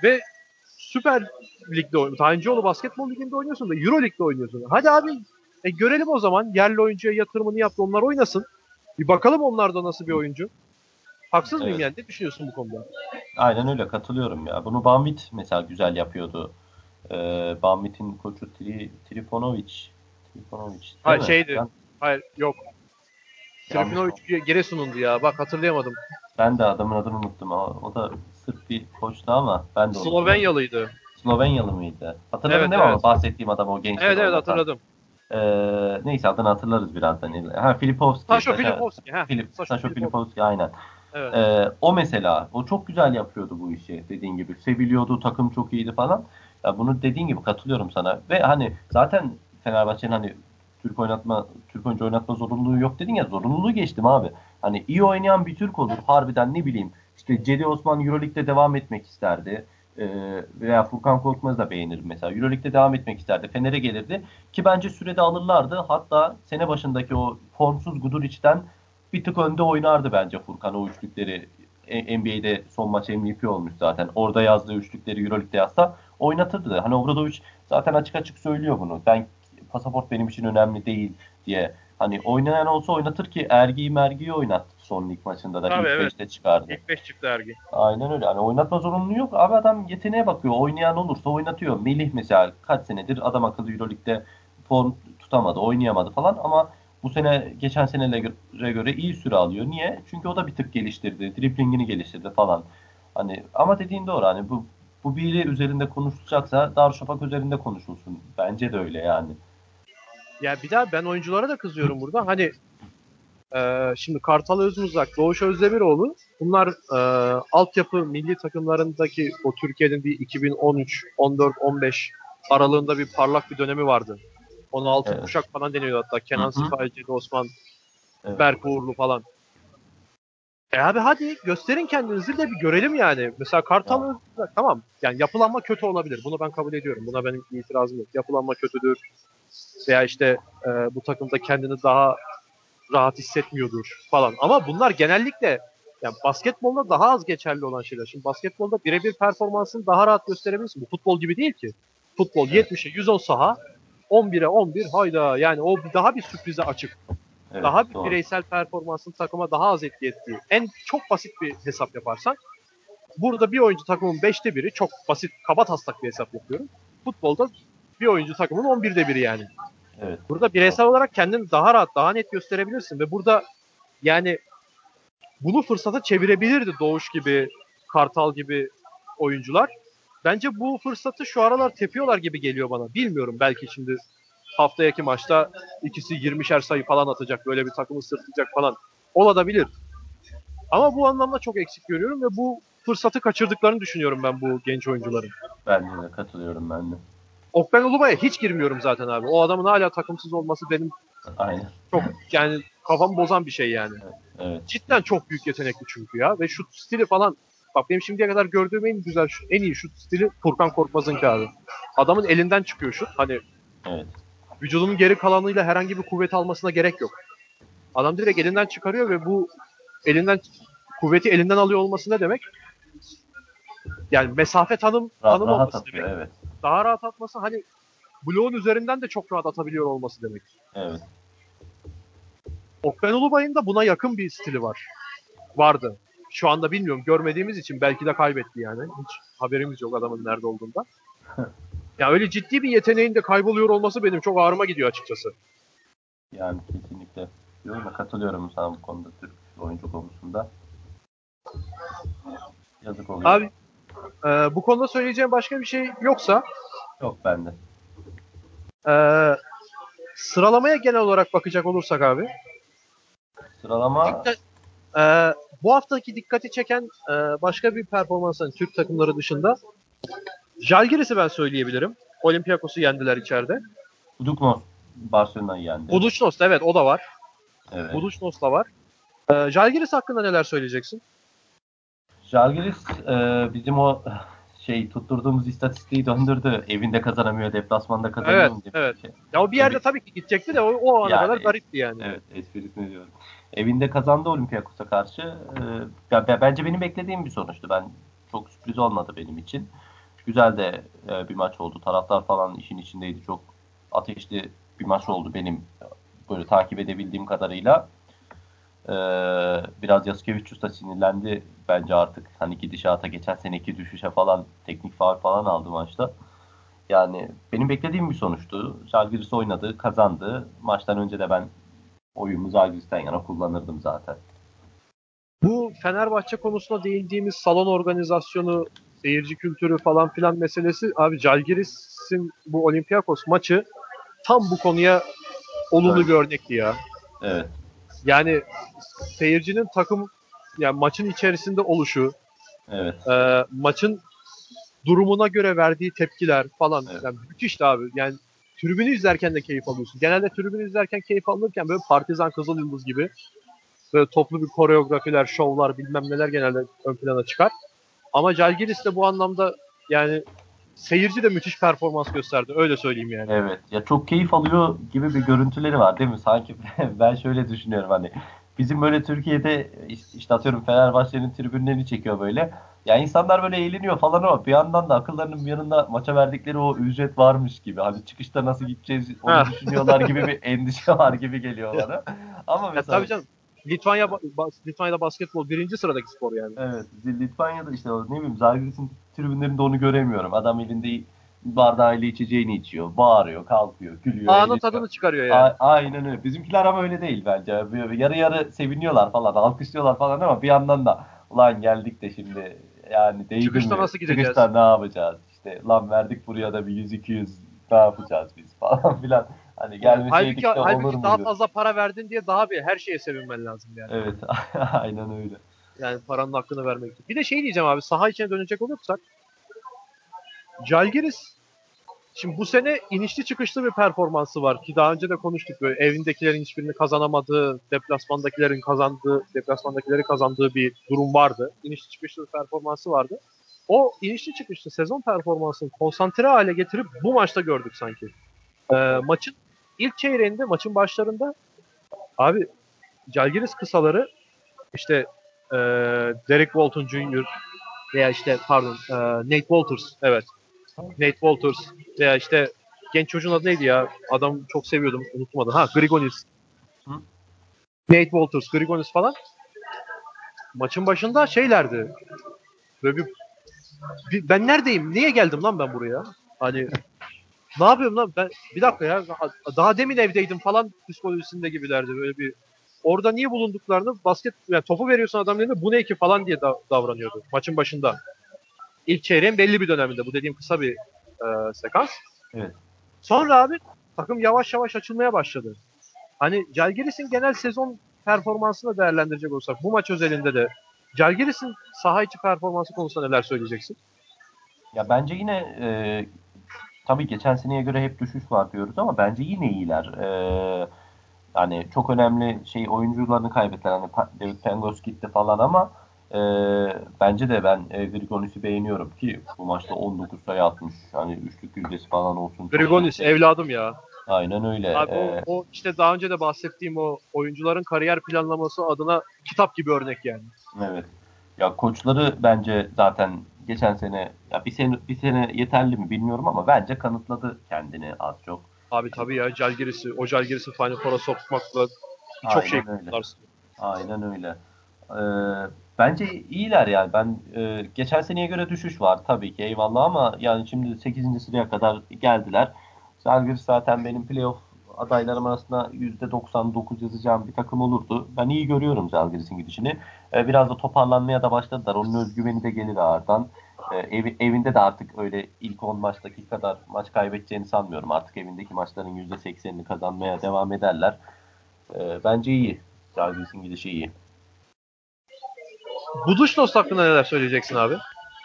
ve Süper Lig'de oynuyorsun. Tayıncıoğlu Basketbol Ligi'nde oynuyorsun da Euro Lig'de oynuyorsun. Hadi abi e, görelim o zaman. Yerli oyuncuya yatırımını yaptı, onlar oynasın. Bir bakalım onlarda nasıl bir oyuncu. Haksız evet, mıyım yani? Ne düşünüyorsun bu konuda? Aynen öyle, katılıyorum ya. Bunu Banvit mesela güzel yapıyordu. Ee, Banvit'in koçu Tri, Trifunović. Trifunović. Hayır mi? Şeydi. Ben... Hayır yok. Trifunović Giresun'undu ya. Bak hatırlayamadım. Ben de adamın adını unuttum. O, o da Sırp bir koçtu ama ben de Slovenyalıydı. Slovenyalı mıydı? Hatırladın evet, değil mi? Evet. Bahsettiğim adam o genç. Evet evet hatırladım. Ee, neyse adını hatırlarız birazdan. Ha Filipovski. Taşo Filipovski. Ha. Filip, Taşo, Taşo Filipovski aynen. Evet. Ee, o mesela o çok güzel yapıyordu bu işi, dediğin gibi seviliyordu, takım çok iyiydi falan. Ya bunu dediğin gibi katılıyorum sana ve hani zaten Fenerbahçe'nin hani Türk oynatma, Türk oyuncu oynatma zorunluluğu yok dedin ya, zorunluluğu geçtim abi. Hani iyi oynayan bir Türk olur harbiden, ne bileyim işte Cedi Osman Euroleague'de devam etmek isterdi. Ee, veya Furkan Korkmaz da beğenir mesela. Euroleague'de devam etmek isterdi. Fener'e gelirdi ki bence sürede alırlardı. Hatta sene başındaki o formsuz Guduric'den bir tık önde oynardı bence Furkan o üçlükleri. N B A'de son maç M V P olmuş zaten. Orada yazdığı üçlükleri Euroleague'de yazsa oynatırdı. Hani Obradović zaten açık açık söylüyor bunu. Ben pasaport benim için önemli değil diye. Hani oynayan olsa oynatır ki Ergi'yi Mergi'yi oynattı son lig maçında da. Tabii, ilk beşte evet, çıkardı. İlk beş çıktı Ergi. Aynen öyle. Hani oynatma zorunluluğu yok. Abi adam yeteneğe bakıyor. Oynayan olursa oynatıyor. Melih mesela kaç senedir adam akıllı Euroleague'de form tutamadı, oynayamadı falan ama bu sene geçen senelere göre iyi süre alıyor. Niye? Çünkü o da bir tık geliştirdi. Driplingini geliştirdi falan. Hani ama dediğin doğru, hani bu bu biri üzerinde konuşulacaksa Darüşşafaka üzerinde konuşulsun. Bence de öyle yani. Ya bir daha ben oyunculara da kızıyorum burada. Hani e, şimdi Kartal Özmüzak, Doğuş Özdemiroğlu, bunlar e, altyapı milli takımlarındaki o Türkiye'nin bir iki bin on üç on dört on beş aralığında bir parlak bir dönemi vardı. on altı evet, kuşak falan deniyor hatta. Kenan Sipahi, Cedi Osman, evet, Berk Uğurlu falan. E abi hadi gösterin kendinizi de bir görelim yani. Mesela Kartal Özmüzak tamam. Yani yapılanma kötü olabilir. Bunu ben kabul ediyorum. Buna benim itirazım yok. Yapılanma kötüdür. veya işte e, bu takımda kendini daha rahat hissetmiyordur falan. Ama bunlar genellikle yani basketbolda daha az geçerli olan şeyler. Şimdi basketbolda birebir performansını daha rahat gösterebilirsin. Bu futbol gibi değil ki. Futbol yetmişe yüz on saha, on bire on bir hayda. Yani o daha bir sürprize açık. Evet, daha bir doğru. Bireysel performansın takıma daha az etki ettiği. En çok basit bir hesap yaparsan. Burada bir oyuncu takımın beşte biri çok basit kaba taslak bir hesap yapıyorum. Futbolda bir oyuncu takımın on birde biri yani. Evet. Burada bireysel olarak kendini daha rahat, daha net gösterebilirsin ve burada yani bunu fırsata çevirebilirdi Doğuş gibi, Kartal gibi oyuncular. Bence bu fırsatı şu aralar tepiyorlar gibi geliyor bana. Bilmiyorum, belki şimdi haftaki maçta ikisi yirmişer sayı falan atacak, böyle bir takımı sırtlayacak falan. Olabilir. Ama bu anlamda çok eksik görüyorum ve bu fırsatı kaçırdıklarını düşünüyorum ben bu genç oyuncuların. Ben de katılıyorum ben de. Okben Uluba'ya hiç girmiyorum zaten abi. O adamın hala takımsız olması benim aynen. Çok yani kafamı bozan bir şey yani. Evet, evet. Cidden çok büyük yetenekli çünkü ya. Ve şut stili falan. Bak benim şimdiye kadar gördüğüm en güzel, en iyi şut stili Furkan Korkmaz'ınki abi. Adamın elinden çıkıyor şut. Hani evet. Vücudunun geri kalanıyla herhangi bir kuvvet almasına gerek yok. Adam direkt elinden çıkarıyor ve bu elinden kuvveti elinden alıyor olması ne demek? Yani mesafe tanım, rahat, tanım rahat olması atıyor, demek. Evet. Daha rahat atması, hani bloğun üzerinden de çok rahat atabiliyor olması demek. Evet. Okben Ulubay'ın da buna yakın bir stili var. Vardı. Şu anda bilmiyorum, görmediğimiz için belki de kaybetti yani. Hiç haberimiz yok adamın nerede olduğunda. Ya öyle ciddi bir yeteneğin de kayboluyor olması benim çok ağrıma gidiyor açıkçası. Yani kesinlikle. Yorumla katılıyorum sana bu konuda, Türk oyuncu konusunda. Yazık oluyor. Abi e, bu konuda söyleyeceğim başka bir şey yoksa? Yok bende. E, sıralamaya genel olarak bakacak olursak abi. Sıralama... E, bu haftaki dikkati çeken e, başka bir performans, hani Türk takımları dışında. Žalgiris'i ben söyleyebilirim. Olympiakos'u yendiler içeride. Budućnost Barcelona'yı yendi. Budućnost evet, o da var. Evet. Budućnost da var. E, Žalgiris hakkında neler söyleyeceksin? Žalgiris e, bizim o şey tutturduğumuz istatistiği döndürdü. Evinde kazanamıyor, deplasmanda kazanamıyor. Evet, evet. Şey. Ya o bir yerde evet. Tabii ki gidecekti de o, o ana yani, kadar garipti yani. Evet, esprisini diyorum. Evinde kazandı Olympiakos'a karşı. E, ya, ya, bence benim beklediğim bir sonuçtu. Ben çok sürpriz olmadı benim için. Güzel de e, bir maç oldu. Taraftar falan işin içindeydi. Çok ateşli bir maç oldu benim böyle takip edebildiğim kadarıyla. Ee, biraz Jasikevičius da sinirlendi bence artık. Hani gidişata, geçen seneki düşüşe falan, teknik faul falan aldı maçta. Yani benim beklediğim bir sonuçtu. Žalgiris oynadı, kazandı. Maçtan önce de ben oyumu Žalgiris'ten yana kullanırdım zaten. Bu Fenerbahçe konusuna değindiğimiz salon organizasyonu, seyirci kültürü falan filan meselesi abi, Žalgiris'in bu Olympiakos maçı tam bu konuya olumlu evet. Bir örnekti ya. Evet. Yani seyircinin takım, yani maçın içerisinde oluşu, evet. e, maçın durumuna göre verdiği tepkiler falan. Evet. Yani müthişti abi. Yani tribünü izlerken de keyif alıyorsun. Genelde tribünü izlerken keyif alırken böyle Partizan Kızıl Yıldız gibi böyle toplu bir koreografiler, şovlar, bilmem neler genelde ön plana çıkar. Ama Žalgiris de bu anlamda yani seyirci de müthiş performans gösterdi. Öyle söyleyeyim yani. Evet. Ya çok keyif alıyor gibi bir görüntüleri var değil mi? Sanki ben şöyle düşünüyorum hani. Bizim böyle Türkiye'de işte atıyorum Fenerbahçe'nin tribünlerini çekiyor böyle. Yani insanlar böyle eğleniyor falan ama bir yandan da akıllarının yanında maça verdikleri o ücret varmış gibi. Hani çıkışta nasıl gideceğiz onu düşünüyorlar gibi bir endişe var gibi geliyor bana. Ama mesela... Tabii canım. Litvanya Litvanya'da basketbol birinci sıradaki spor yani. Evet. Litvanya'da işte ne bileyim Žalgiris'in tribünlerinde onu göremiyorum. Adam elinde bardağıyla içeceğini içiyor. Bağırıyor, kalkıyor, gülüyor. Anın tadını çıkarıyor yani. A- aynen öyle. Bizimkiler ama öyle değil bence. Yarı yarı seviniyorlar falan, alkışlıyorlar falan ama bir yandan da ulan geldik de şimdi yani değil mi? Çıkışta nasıl gideceğiz? Çıkışta ne yapacağız? İşte lan verdik buraya da bir yüz iki yüz ne yapacağız biz falan filan. Hani gelmeseydik de olur muydu? Halbuki daha fazla para verdin diye daha bir her şeye sevinmen lazım yani. Evet, aynen öyle. Yani paranın hakkını vermek için. Bir de şey diyeceğim abi, saha içine dönecek olursak. Žalgiris, şimdi bu sene inişli çıkışlı bir performansı var ki daha önce de konuştuk. Böyle evindekilerin hiçbirini kazanamadığı, deplasmandakilerin kazandığı, deplasmandakileri kazandığı bir durum vardı. İnişli çıkışlı bir performansı vardı. O inişli çıkışlı sezon performansını konsantre hale getirip bu maçta gördük sanki. E, maçın ilk çeyreğinde maçın başlarında abi Calgiris kısaları işte e, Derek Walton Junior veya işte pardon e, Nate Walters evet Nate Walters veya işte genç çocuğun adı neydi ya? Adam çok seviyordum unutmadım. Ha Grigonis. Hı? Nate Walters, Grigonis falan. Maçın başında şeylerdi. Böyle bir, bir, ben neredeyim? Niye geldim lan ben buraya? Hani ne yapıyorum lan? Ben bir dakika ya daha, daha demin evdeydim falan psikolojisinde gibilerdi. Böyle bir orada niye bulunduklarını basket yani topu veriyorsun adamlarına bu ne ki falan diye da, davranıyordu maçın başında. İlk çeyreğin belli bir döneminde bu dediğim kısa bir e, sekans. Evet. Sonra abi takım yavaş yavaş açılmaya başladı. Hani Žalgiris'in genel sezon performansını değerlendirecek olursak bu maç özelinde de Žalgiris'in saha içi performansı konusunda neler söyleyeceksin? Ya bence yine e, tabii geçen seneye göre hep düşüş var diyoruz ama bence yine iyiler. E, hani çok önemli şey oyuncularını kaybettiler. Hani David Pengos gitti falan ama e, bence de ben e, Grigonis'i beğeniyorum ki bu maçta on dokuz sayı atmış. Hani üçlük yüzdesi falan olsun. Grigonis evladım ya. Aynen öyle. Abi ee, o, o işte daha önce de bahsettiğim o oyuncuların kariyer planlaması adına kitap gibi örnek yani. Evet. Ya koçları bence zaten geçen sene ya bir sene bir sene yeterli mi bilmiyorum ama bence kanıtladı kendini az çok. Abi tabii ya Žalgiris'i o Žalgiris'i Final Four'a sokmakla çok şey kurtarsın. Aynen öyle. Ee, bence iyiler yani. Ben e, geçen seneye göre düşüş var tabii ki eyvallah ama yani şimdi sekizinci sıraya kadar geldiler. Žalgiris zaten benim playoff adaylarım arasında yüzde doksan dokuz yazacağım bir takım olurdu. Ben iyi görüyorum Žalgiris'in gidişini. Ee, biraz da toparlanmaya da başladılar. Onun özgüveni de gelir ağırdan. Ee, ev, evinde de artık öyle ilk on maçtaki kadar maç kaybedeceğini sanmıyorum. Artık evindeki maçların yüzde seksenini kazanmaya devam ederler. Ee, bence iyi. Žalgiris'in gidişi iyi. Budućnost hakkında neler söyleyeceksin abi?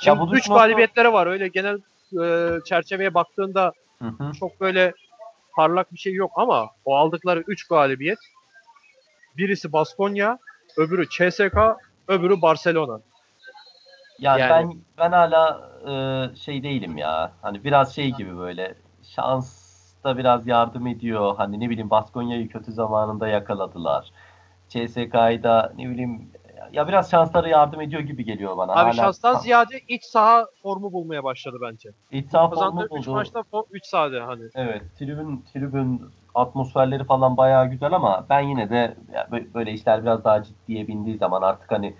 Şimdi ya, üç mağlubiyetleri var. Öyle genel e, çerçeveye baktığında Hı hı. çok böyle parlak bir şey yok ama o aldıkları üç galibiyet birisi Baskonya, öbürü C S K A, öbürü Barcelona. Yani, yani ben ben hala e, şey değilim ya. Hani biraz şey gibi böyle şans da biraz yardım ediyor. Hani ne bileyim Baskonya'yı kötü zamanında yakaladılar. C S K'yı da ne bileyim ya biraz şansları yardım ediyor gibi geliyor bana. Abi hala şanstan ha. ziyade iç saha formu bulmaya başladı bence. İç saha formu buldu. üç maçta üç sahada hani. Evet. Tribün tribün atmosferleri falan bayağı güzel ama ben yine de böyle işler biraz daha ciddiye bindiği zaman artık hani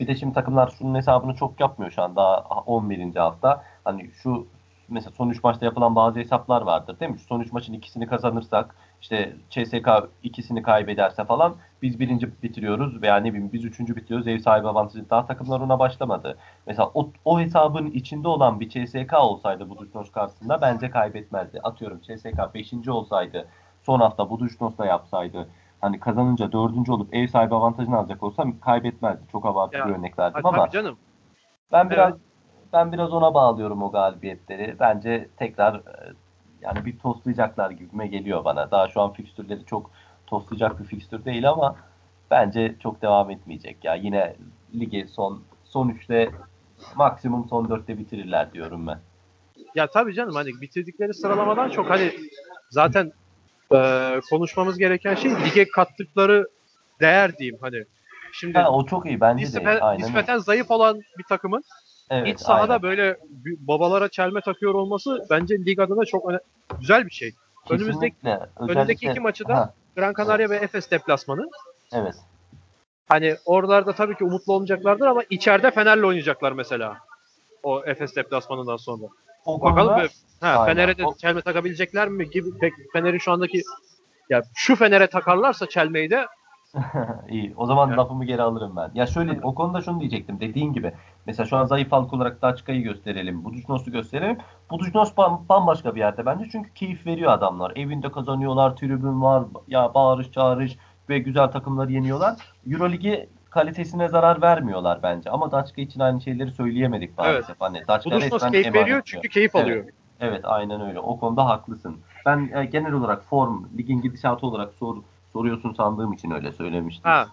bir de şimdi takımlar şunun hesabını çok yapmıyor şu an daha on birinci hafta. Hani şu mesela son üç maçta yapılan bazı hesaplar vardır değil mi? Şu son üç maçın ikisini kazanırsak işte C S K A ikisini kaybederse falan biz birinci bitiriyoruz veya ne bileyim biz üçüncü bitiriyoruz ev sahibi avantajı daha takımlar ona başlamadı. Mesela o, o hesabın içinde olan bir C S K A olsaydı Budućnost karşısında bence kaybetmezdi. Atıyorum C S K A beşinci olsaydı son hafta Budućnost'la yapsaydı hani kazanınca dördüncü olup ev sahibi avantajını alacak olsa kaybetmezdi. Çok abartılı bir örnek verdim ama canım. ben biraz evet. Ben biraz ona bağlıyorum o galibiyetleri. Bence tekrar yani bir toslayacaklar gibime geliyor bana. Daha şu an fikstürleri çok toslayacak bir fikstür değil ama bence çok devam etmeyecek ya. Yine ligi son son üçte maksimum son dörtte bitirirler diyorum ben. Ya tabii canım hani bitirdikleri sıralamadan çok hani zaten e, konuşmamız gereken şey lige kattıkları değer diyeyim hani. Şimdi ha, o çok iyi bence nispe, de. Aynen nispeten öyle. Zayıf olan bir takımın evet, İç sahada aynen. böyle babalara çelme takıyor olması bence lig adına çok öne- güzel bir şey. Önümüzdeki, önümüzdeki iki maçı da ha. Gran Canaria evet. ve Efes deplasmanı. Evet. Hani oralarda tabii ki umutlu olmayacaklardır ama içeride Fener'le oynayacaklar mesela. O Efes deplasmanından sonra. O Bakalım be, ha, Fener'e de çelme takabilecekler mi gibi pek Fener'in şu andaki ya şu Fener'e takarlarsa çelmeyi de İyi. O zaman evet. lafımı geri alırım ben. Ya şöyle evet. o konuda şunu diyecektim. Dediğin gibi. Mesela şu an zayıf halk olarak Daçka'yı gösterelim. Budućnost'u gösterelim. Budućnost bambaşka bir yerde bence. Çünkü keyif veriyor adamlar. Evinde kazanıyorlar. Tribün var. Ya bağırış çağırış ve güzel takımları yeniyorlar. Euroligi kalitesine zarar vermiyorlar bence. Ama Daçka için aynı şeyleri söyleyemedik maalesef. Evet. Hani Budućnost keyif veriyor çünkü keyif evet. alıyor. Evet aynen öyle. O konuda haklısın. Ben e, genel olarak form, ligin gidişatı olarak sor. Soruyorsun sandığım için öyle söylemiştim. Ha,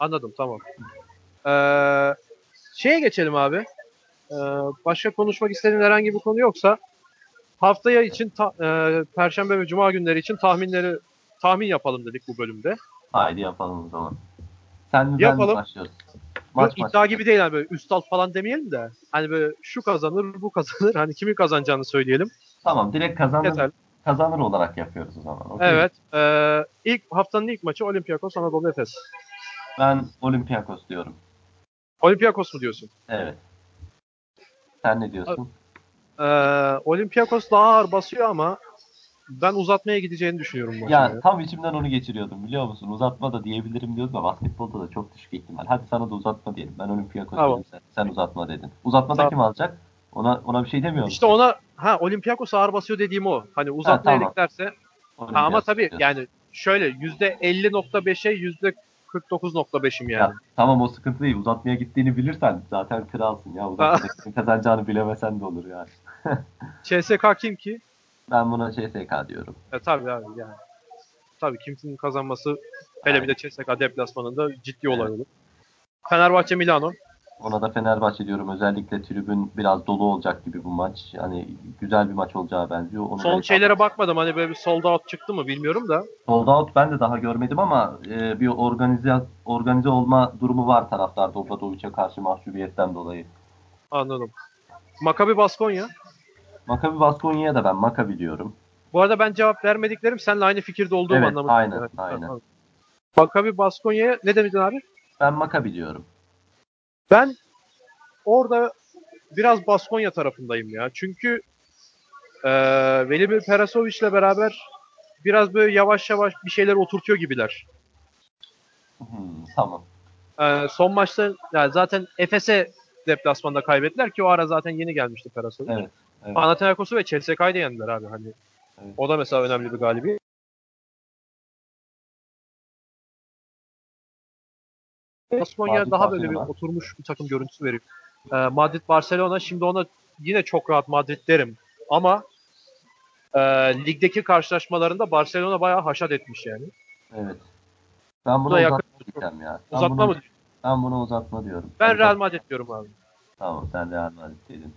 anladım tamam. Ee, şeye geçelim abi. Ee, başka konuşmak istediğin herhangi bir konu yoksa Haftaya için ta, e, Perşembe ve Cuma günleri için tahminleri tahmin yapalım dedik bu bölümde. Haydi yapalım o zaman. Sen mi yapalım. Ben mi başlıyorsun? Maç, maç. İddia gibi değil, hani böyle üst alt falan demeyelim de. Hani böyle şu kazanır, bu kazanır. Hani kimin kazanacağını söyleyelim. Tamam, direkt kazanır. Yeter. Kazanır olarak yapıyoruz o zaman. Okay. Evet. E, ilk haftanın ilk maçı Olympiakos Anadolu Efes. Ben Olympiakos diyorum. Olympiakos mu diyorsun? Evet. Sen ne diyorsun? Ee, Olympiakos daha ağır basıyor ama ben uzatmaya gideceğini düşünüyorum. Yani ya, tam içimden onu geçiriyordum biliyor musun? Uzatma da diyebilirim diyordum ama basketbolda da çok düşük ihtimal. Hadi sana da uzatma diyelim. Ben Olympiakos dedim, sen, sen uzatma dedin. Uzatma da kim alacak? Ona ona bir şey demiyorum. İşte ona ha Olympiakos ağır basıyor dediğim o. Hani uzatma ha, tamam. derse ha, ama tabii diyorsun. Yani şöyle yüzde elli nokta beşe yüzde kırk dokuz nokta beşim yani. Ya, tamam o sıkıntı değil. Uzatmaya gittiğini bilirsen zaten kralsın ya. Uzatmaya kazanacağını bilemesen de olur yani. C S K A kim ki? Ben buna C S K A diyorum. E tabii abi yani. Tabii kimsenin kazanması hele bir de C S K A deplasmanında ciddi olay olur. Fenerbahçe Milano. Ona da Fenerbahçe diyorum. Özellikle tribün biraz dolu olacak gibi bu maç. Hani güzel bir maç olacağı benziyor. Onu son şeylere tam... bakmadım. Hani böyle bir sold out çıktı mı bilmiyorum da. Sold out ben de daha görmedim ama e, bir organize organize olma durumu var taraftarda Obradović'e karşı mahcubiyetten dolayı. Anladım. Maccabi Baskonya. Maccabi Baskonya'ya da ben Maccabi diyorum. Bu arada ben cevap vermediklerim seninle aynı fikirde olduğum evet, anlamında. Aynen, evet aynen aynen. Maccabi Baskonya'ya ne demedin abi? Ben Maccabi diyorum. Ben orada biraz Baskonya tarafındayım ya. Çünkü e, Velimir Perasovic'le beraber biraz böyle yavaş yavaş bir şeyler oturtuyor gibiler. Hmm, tamam. E, son maçta yani zaten Efes'e deplasmanda kaybettiler ki o ara zaten yeni gelmişti Perasovic. Evet, evet. Panathinaikos'u ve C S K A'yı da yendiler abi. Hani, evet. O da mesela önemli bir galibiyet. Baskonya daha böyle bir oturmuş bir takım görüntüsü veriyor. Ee, Madrid Barcelona şimdi ona yine çok rahat Madrid derim ama e, ligdeki karşılaşmalarında Barcelona bayağı haşat etmiş yani. Evet. Ben bunu uzatma diyeceğim ya. Ben uzatma bunu, mı? Ben bunu uzatma diyorum. Ben uzatma. Real Madrid diyorum abi. Tamam sen Real Madrid dedin.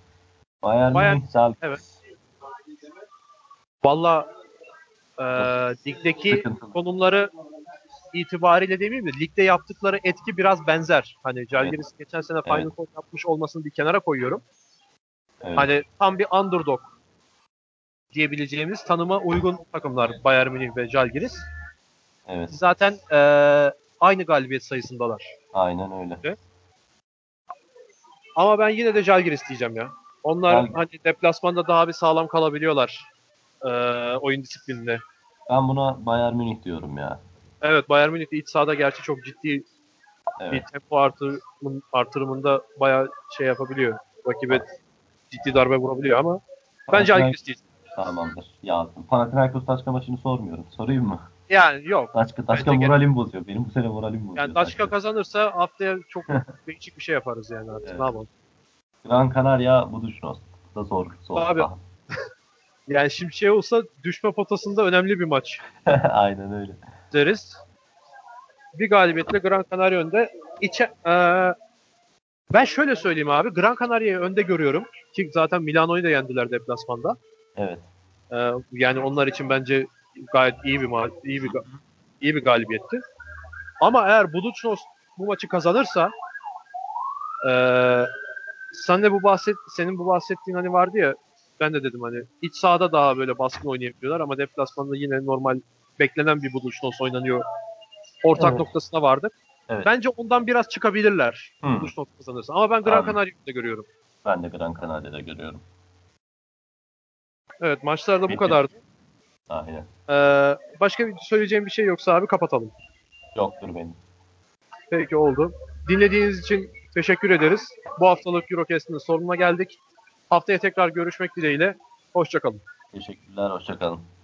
Bayern, Bayern Münih. Evet. Valla e, ligdeki sıkıntılı konumları itibariyle demeyeyim de ligde yaptıkları etki biraz benzer. Hani Žalgiris evet. geçen sene Final Four evet. yapmış olmasını bir kenara koyuyorum. Evet. Hani tam bir underdog diyebileceğimiz tanıma uygun takımlar Bayern Münih ve Žalgiris. Evet. Zaten e, aynı galibiyet sayısındalar. Aynen öyle. Evet. Ama ben yine de Žalgiris diyeceğim ya. Onlar Jalgiris. Hani deplasmanda daha bir sağlam kalabiliyorlar e, oyun disiplinine. Ben buna Bayern Münih diyorum ya. Evet, Bayern Münih'te iç sahada gerçi çok ciddi evet. bir tempo artırım, artırımında bayağı şey yapabiliyor. Rakibe ciddi darbe vurabiliyor ama bence Algiris değil. Tamamdır, yazdım. Panathinaikos Daşka maçını sormuyorum, sorayım mı? Yani yok. Daşka, Daşka moralim bozuyor, benim bu sene moralim bozuyor. Yani Daşka kazanırsa haftaya çok değişik bir şey yaparız yani artık, evet. ne yapalım? Gran Canaria, Budućnost da zor. zor. Abi. Yani şimdi şey olsa düşme potasında önemli bir maç. Aynen öyle. Deriz. Bir galibiyetle Gran Canaria önde. İçe, ee, ben şöyle söyleyeyim abi. Gran Canaria'yı önde görüyorum. Ki zaten Milano'yu da yendiler deplasmanda. Evet. E, yani onlar için bence gayet iyi bir ma- iyi bir iyi bir galibiyetti. Ama eğer Budućnost bu maçı kazanırsa ee, sen de bu bahset senin bu bahsettiğin hani vardı ya, ben de dedim hani iç sahada daha böyle baskın oynayabiliyorlar ama deplasmanda yine normal beklenen bir Budućnost oynanıyor. Ortak evet. noktasına vardık. Evet. Bence ondan biraz çıkabilirler. Hmm. Budućnost kazanırsa. Ama ben Gran Canaria'da görüyorum. Ben de Gran Canaria'da görüyorum. Evet, maçlarda bu kadardı. Aynen. Ee, başka bir söyleyeceğim bir şey yoksa abi kapatalım. Yoktur benim. Peki oldu. Dinlediğiniz için teşekkür ederiz. Bu haftalık Eurocast'ın sonuna geldik. Haftaya tekrar görüşmek dileğiyle. Hoşça kalın. Teşekkürler. Hoşça kalın.